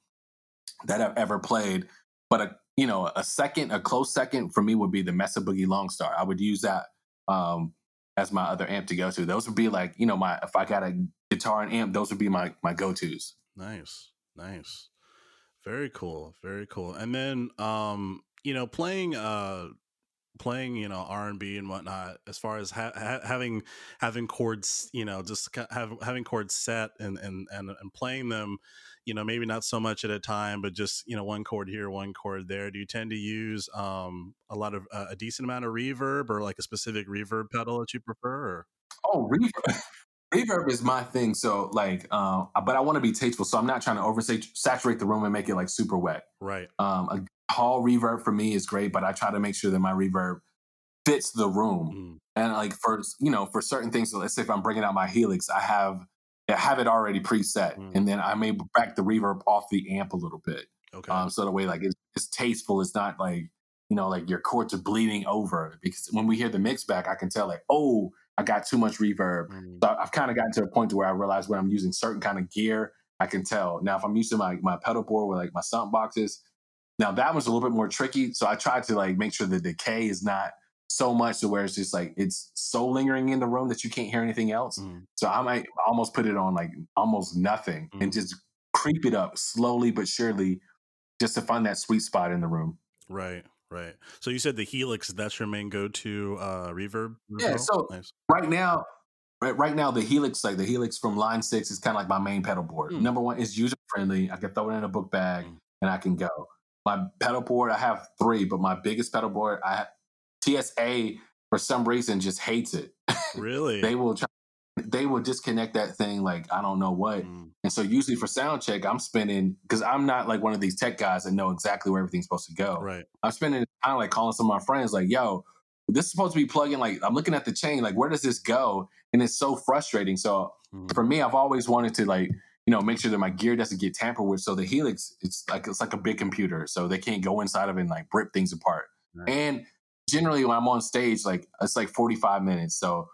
that I've ever played. But a, you know, a second, a close second for me would be the Mesa Boogie Long Star. I would use that um, as my other amp to go to. Those would be like, you know, my, if I got a guitar and amp, those would be my my go-tos. Nice, nice, very cool, very cool. And then um, you know, playing uh, playing you know R and B and whatnot. As far as ha- ha- having having chords, you know, just have, having chords set and and and, and playing them. You know, maybe not so much at a time, but just, you know, one chord here, one chord there. Do you tend to use um, a lot of uh, a decent amount of reverb, or like a specific reverb pedal that you prefer? Or? Oh, reverb. Reverb is my thing. So like, uh, but I want to be tasteful. So I'm not trying to oversaturate the room and make it like super wet. Right. Um, a hall reverb for me is great, but I try to make sure that my reverb fits the room. Mm. And like for, you know, for certain things, so let's say if I'm bringing out my Helix, I have I have it already preset, mm. and then I may back the reverb off the amp a little bit. Okay. Um, so the way like it's, it's tasteful, it's not like, you know, like your chords are bleeding over, because when we hear the mix back, I can tell like, oh, I got too much reverb. Mm. So I've kind of gotten to a point to where I realize when I'm using certain kind of gear, I can tell. Now, if I'm using my, my pedal board with like my stomp boxes, now that was a little bit more tricky. So I tried to like make sure the decay is not so much to where it's just like it's so lingering in the room that you can't hear anything else. Mm. So I might almost put it on like almost nothing mm. and just creep it up slowly but surely, just to find that sweet spot in the room. Right, right. So you said the Helix, that's your main go-to uh, reverb? Yeah. Reverb? So nice. right now, right, right now the Helix, like the Helix from Line Six, is kind of like my main pedal board. Mm. Number one, it's user friendly. I can throw it in a book bag mm. and I can go. My pedal board, I have three, but my biggest pedal board, I have. T S A for some reason just hates it. Really? They will try, they will disconnect that thing like I don't know what. Mm. And so usually for sound check, I'm spending, because I'm not like one of these tech guys that know exactly where everything's supposed to go. Right. I'm spending time like calling some of my friends like, yo, this is supposed to be plugging, like I'm looking at the chain, like where does this go? And it's so frustrating. So mm. for me, I've always wanted to like, you know, make sure that my gear doesn't get tampered with. So the Helix, it's like it's like a big computer. So they can't go inside of it and like rip things apart. Right. And generally when I'm on stage, like it's like forty-five minutes. So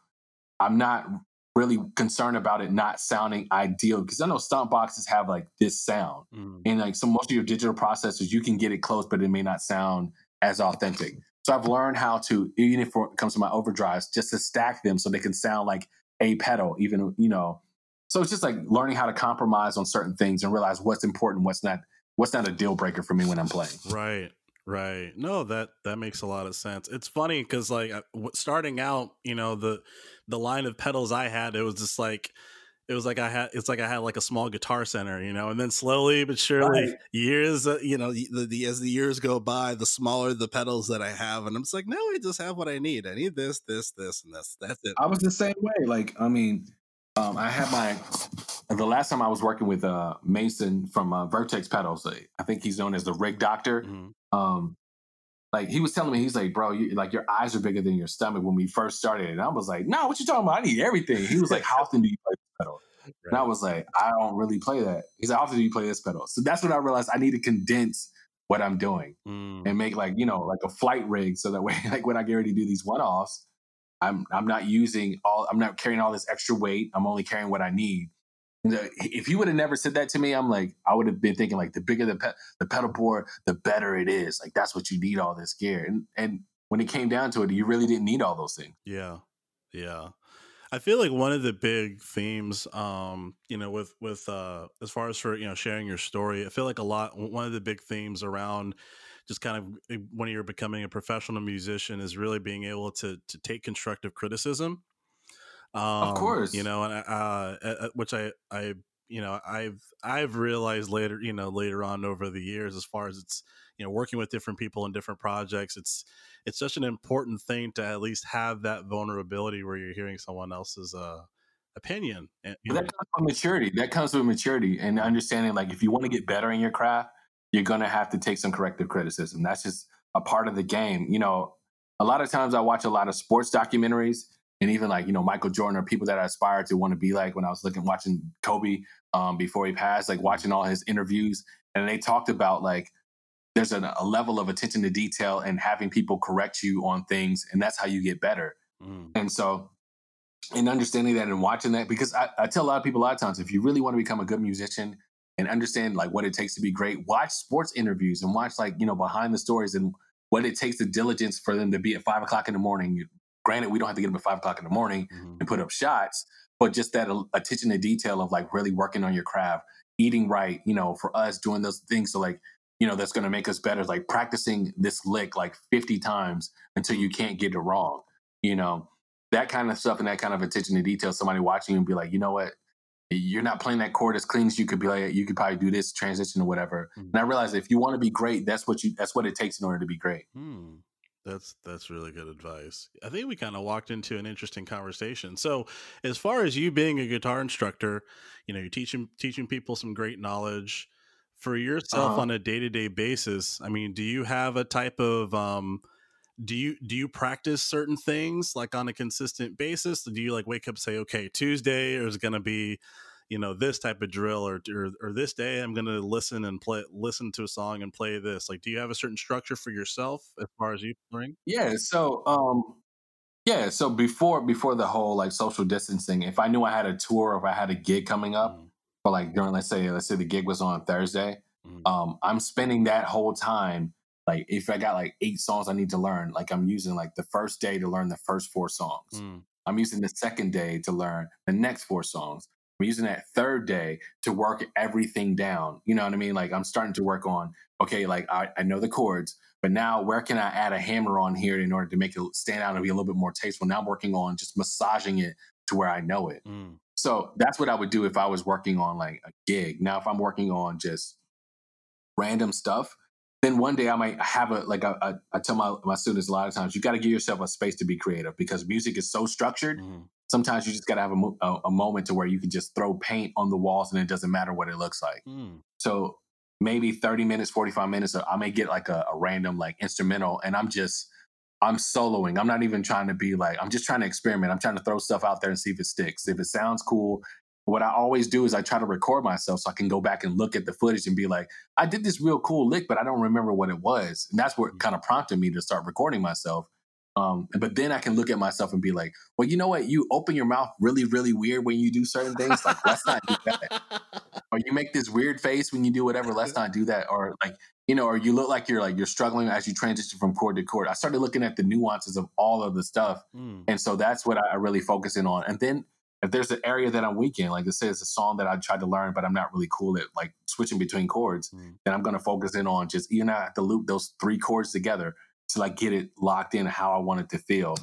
I'm not really concerned about it not sounding ideal, because I know stomp boxes have like this sound mm. and like some, most of your digital processors, you can get it close, but it may not sound as authentic. So I've learned how to, even if it comes to my overdrives, just to stack them so they can sound like a pedal, even, you know, so it's just like learning how to compromise on certain things and realize what's important, what's not, what's not a deal breaker for me when I'm playing. Right. Right. No, that, that makes a lot of sense. It's funny because like starting out, you know, the, the line of pedals I had, it was just like, it was like I had, it's like I had like a small Guitar Center, you know, and then slowly but surely right. years, uh, you know, the, the, as the years go by, the smaller the pedals that I have. And I'm just like, no, I just have what I need. I need this, this, this, and this. That's it. I was the same way. Like, I mean, um, I had my, the last time I was working with uh, Mason from uh, Vertex Pedals, like, I think he's known as the Rig Doctor. Mm-hmm. Um, like he was telling me, he's like, bro, you, like your eyes are bigger than your stomach when we first started. And I was like, no, what you talking about? I need everything. He was like, how often do you play this pedal? Right. And I was like, I don't really play that. He's like, how often do you play this pedal? So that's when I realized I need to condense what I'm doing mm. and make like, you know, like a flight rig. So that way, like when I get ready to do these one-offs, I'm, I'm not using all, I'm not carrying all this extra weight. I'm only carrying what I need. If you would have never said that to me, I'm like, I would have been thinking like the bigger the pe- the pedal board, the better it is. Like that's what you need, all this gear. And and when it came down to it, you really didn't need all those things. Yeah, yeah. I feel like one of the big themes, um, you know, with with uh, as far as for you know sharing your story, I feel like a lot. One of the big themes around just kind of when you're becoming a professional musician is really being able to to take constructive criticism. Um, of course, you know, and uh, uh, which I, I, you know, I've, I've realized later, you know, later on over the years, as far as it's, you know, working with different people in different projects, it's, it's such an important thing to at least have that vulnerability where you're hearing someone else's uh, opinion. And, you know, that comes with maturity. That comes with maturity and understanding. Like, if you want to get better in your craft, you're going to have to take some corrective criticism. That's just a part of the game. You know, a lot of times I watch a lot of sports documentaries. And even like, you know, Michael Jordan or people that I aspire to want to be like when I was looking, watching Kobe um, before he passed, like watching all his interviews. And they talked about like, there's a, a level of attention to detail and having people correct you on things. And that's how you get better. Mm. And so, and understanding that and watching that, because I, I tell a lot of people a lot of times, if you really want to become a good musician, and understand like what it takes to be great. Watch sports interviews and watch like, you know, behind the stories and what it takes, the diligence for them to be at five o'clock in the morning. Granted, we don't have to get them at five o'clock in the morning mm-hmm. and put up shots, but just that attention to detail of like really working on your craft, eating right, you know, for us doing those things. So like, you know, that's going to make us better, like practicing this lick like fifty times until you can't get it wrong, you know, that kind of stuff and that kind of attention to detail. Somebody watching you and be like, you know what, you're not playing that chord as clean as you could be. Like, you could probably do this transition or whatever. Mm. And I realized if you want to be great, that's what you, that's what it takes in order to be great. Hmm. That's, that's really good advice. I think we kind of walked into an interesting conversation. So as far as you being a guitar instructor, you know, you're teaching, teaching people some great knowledge for yourself uh-huh. on a day-to-day basis. I mean, do you have a type of, um, Do you do you practice certain things like on a consistent basis? Do you like wake up and say, okay, Tuesday is going to be, you know, this type of drill, or, or or this day I'm going to listen and play listen to a song and play this. Like, do you have a certain structure for yourself as far as you learn? Yeah. So um, yeah. So before before the whole like social distancing, if I knew I had a tour or if I had a gig coming up, mm-hmm. or like during let's say let's say the gig was on Thursday, mm-hmm. um, I'm spending that whole time. Like if I got like eight songs I need to learn, like I'm using like the first day to learn the first four songs. Mm. I'm using the second day to learn the next four songs. I'm using that third day to work everything down. You know what I mean? Like I'm starting to work on, okay, like I, I know the chords, but now where can I add a hammer on here in order to make it stand out and be a little bit more tasteful? Now I'm working on just massaging it to where I know it. Mm. So that's what I would do if I was working on like a gig. Now, if I'm working on just random stuff, then one day I might have a, like I, I, I tell my, my students a lot of times, you got to give yourself a space to be creative because music is so structured. Mm-hmm. Sometimes you just got to have a, a, a moment to where you can just throw paint on the walls and it doesn't matter what it looks like. Mm. So maybe thirty minutes, forty-five minutes, I may get like a, a random like instrumental and I'm just, I'm soloing. I'm not even trying to be like, I'm just trying to experiment. I'm trying to throw stuff out there and see if it sticks. If it sounds cool. What I always do is I try to record myself so I can go back and look at the footage and be like, I did this real cool lick, but I don't remember what it was. And that's what kind of prompted me to start recording myself. Um, but then I can look at myself and be like, well, you know what? You open your mouth really, really weird when you do certain things. Like, let's not do that. Or you make this weird face when you do whatever. Let's not do that. Or like, you know, or you look like you're like you're struggling as you transition from chord to chord. I started looking at the nuances of all of the stuff. Mm. And so that's what I really focus in on. And then if there's an area that I'm weak in, like it says a song that I tried to learn, but I'm not really cool at like switching between chords, mm. then I'm going to focus in on just, even I have to loop those three chords together to like get it locked in how I want it to feel.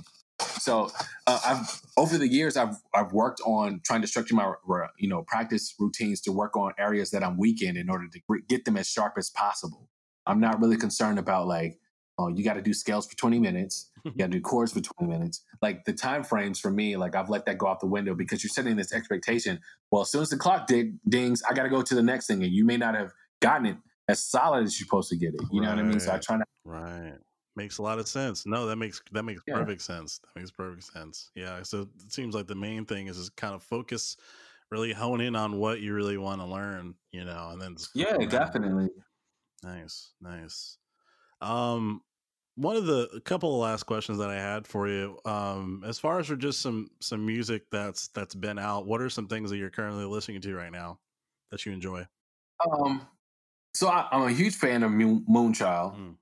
So uh, I've, over the years, I've, I've worked on trying to structure my, you know, practice routines to work on areas that I'm weak in in order to get them as sharp as possible. I'm not really concerned about like, oh, you got to do scales for twenty minutes. You got to do chords for twenty minutes. Like the time frames for me, like I've let that go out the window because you're setting this expectation. Well, as soon as the clock dig- dings, I got to go to the next thing. And you may not have gotten it as solid as you're supposed to get it. You right. know what I mean? So I try not. Right. Makes a lot of sense. No, that makes, that makes yeah. perfect sense. That makes perfect sense. Yeah. So it seems like the main thing is just kind of focus, really hone in on what you really want to learn, you know, and then. Yeah, around. Definitely. Nice. Nice. Um, one of the a couple of last questions that I had for you, um, as far as for just some, some music that's, that's been out, what are some things that you're currently listening to right now that you enjoy? Um, so I, I'm a huge fan of Moonchild. Mm.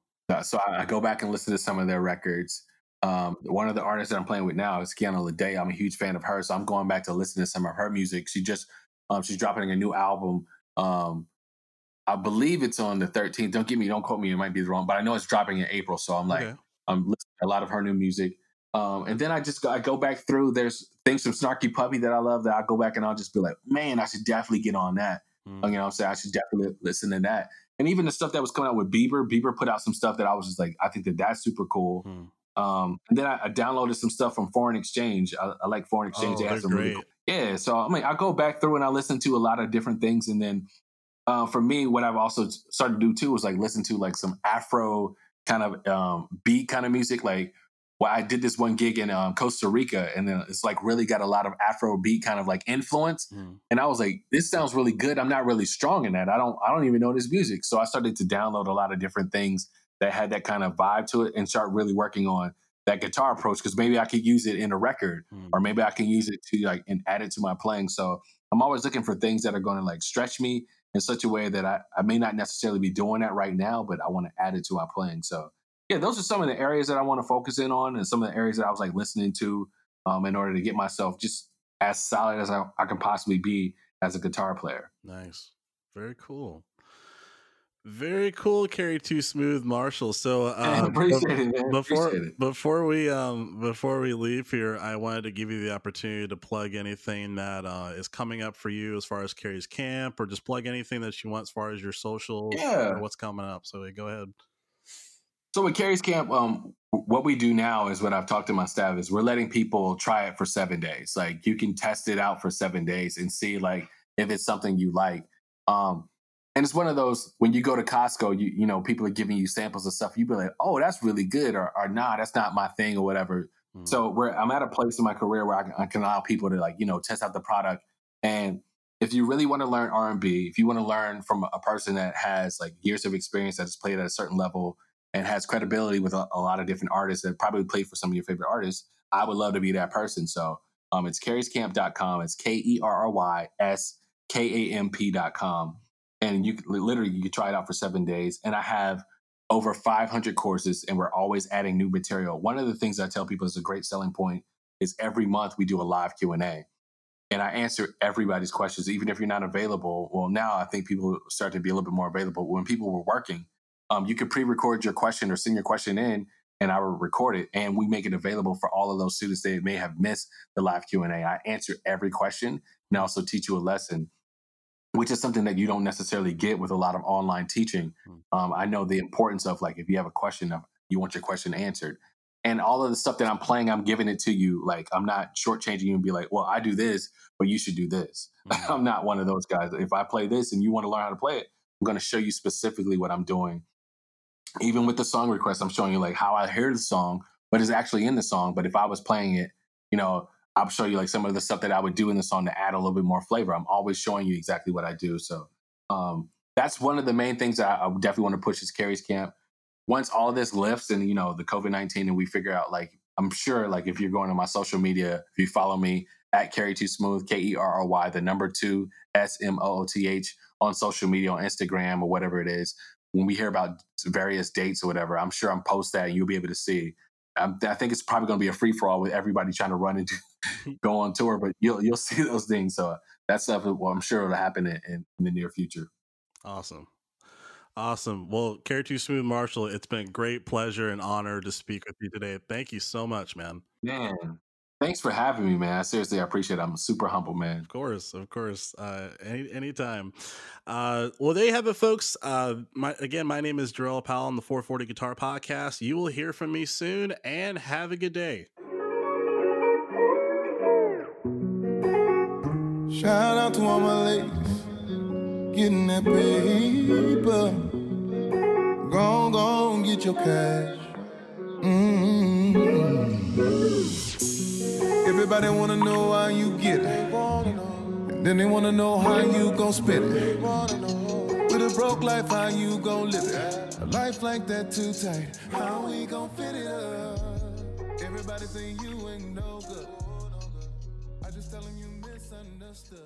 So I, I go back and listen to some of their records. Um, one of the artists that I'm playing with now is Kiana Ledé. I'm a huge fan of her. So I'm going back to listen to some of her music. She just, um, she's dropping a new album, um, I believe it's on the thirteenth. Don't get me, don't quote me. It might be wrong, but I know it's dropping in April. So I'm like, okay. I'm listening to a lot of her new music. Um, and then I just go, I go back through. There's things from Snarky Puppy that I love that I go back and I'll just be like, man, I should definitely get on that. Mm. You know what I'm saying? I should definitely listen to that. And even the stuff that was coming out with Bieber, Bieber put out some stuff that I was just like, I think that that's super cool. Mm. Um, and then I, I downloaded some stuff from Foreign Exchange. I, I like Foreign Exchange. Oh, they have some really cool. Yeah. So I mean, I go back through and I listen to a lot of different things. And then, Uh, for me, what I've also started to do too is like listen to like some Afro kind of um, beat kind of music. Like, well, I did this one gig in um, Costa Rica, and then it's like really got a lot of Afro beat kind of like influence. Mm. And I was like, this sounds really good. I'm not really strong in that. I don't, I don't even know this music. So I started to download a lot of different things that had that kind of vibe to it, and start really working on that guitar approach because maybe I could use it in a record, mm. or maybe I can use it to like and add it to my playing. So I'm always looking for things that are going to like stretch me in such a way that I, I may not necessarily be doing that right now, but I want to add it to our playing. So yeah, those are some of the areas that I want to focus in on, and some of the areas that I was like listening to um, in order to get myself just as solid as I, I can possibly be as a guitar player. Nice. Very cool. Very cool, Kerry Too Smooth Marshall. So um, appreciate it, man. Before appreciate it. before we um before we leave here, I wanted to give you the opportunity to plug anything that uh, is coming up for you as far as Kerry's Camp, or just plug anything that you want as far as your social. Yeah, or what's coming up. So go ahead. So with Kerry's Camp, um, what we do now is what I've talked to my staff is we're letting people try it for seven days. Like you can test it out for seven days and see like if it's something you like. Um. And it's one of those, when you go to Costco, you you know, people are giving you samples of stuff. You be like, oh, that's really good, or, or nah, that's not my thing, or whatever. Mm. So we're, I'm at a place in my career where I can, I can allow people to, like, you know, test out the product. And if you really want to learn R and B, if you want to learn from a person that has, like, years of experience, that has played at a certain level and has credibility with a, a lot of different artists that probably played for some of your favorite artists, I would love to be that person. So um, it's kerrys camp dot com. It's K E R R Y S K A M P dot com. And you literally, you can try it out for seven days. And I have over five hundred courses, and we're always adding new material. One of the things I tell people is a great selling point is every month we do a live Q and A. And I answer everybody's questions, even if you're not available. Well, now I think people start to be a little bit more available. When people were working, um, you could pre-record your question or send your question in, and I will record it. And we make it available for all of those students that may have missed the live Q and A. I answer every question, and I also teach you a lesson, which is something that you don't necessarily get with a lot of online teaching. Um, I know the importance of, like, if you have a question, you want your question answered. And all of the stuff that I'm playing, I'm giving it to you. Like, I'm not shortchanging you and be like, well, I do this, but you should do this. Mm-hmm. I'm not one of those guys. If I play this and you want to learn how to play it, I'm going to show you specifically what I'm doing. Even with the song request, I'm showing you, like, how I hear the song, what is actually in the song. But if I was playing it, you know, I'll show you, like, some of the stuff that I would do in the song to add a little bit more flavor. I'm always showing you exactly what I do. So um, that's one of the main things that I, I definitely want to push is Kerry's Camp. Once all this lifts and, you know, the COVID nineteen, and we figure out, like, I'm sure, like, if you're going to my social media, if you follow me at Kerry Too Smooth, K E R R Y, the number two, S M O O T H, on social media, on Instagram or whatever it is, when we hear about various dates or whatever, I'm sure I'm post that and you'll be able to see. I'm, I think it's probably going to be a free for all with everybody trying to run and do, go on tour, but you'll you'll see those things. So that stuff, well, I'm sure it'll happen in, in the near future. Awesome, awesome. Well, Kerry Too Smooth Marshall, it's been a great pleasure and honor to speak with you today. Thank you so much, man. Man, thanks for having me, man. I seriously, I appreciate it. I'm super humble, man. Of course, of course. Uh, any anytime. Uh, well, there you have it, folks. Uh, my, again, my name is Jarrell Powell on the four forty Guitar Podcast. You will hear from me soon, and have a good day. Shout out to all my ladies getting that paper. Go, go, get your cash. Mm-hmm. Everybody wanna know how you get it, and then they wanna know how you gon' spend it. With a broke life, how you gon' live it? A life like that too tight, how we gon' fit it up? Everybody say you ain't no good, I just tellin' you misunderstood.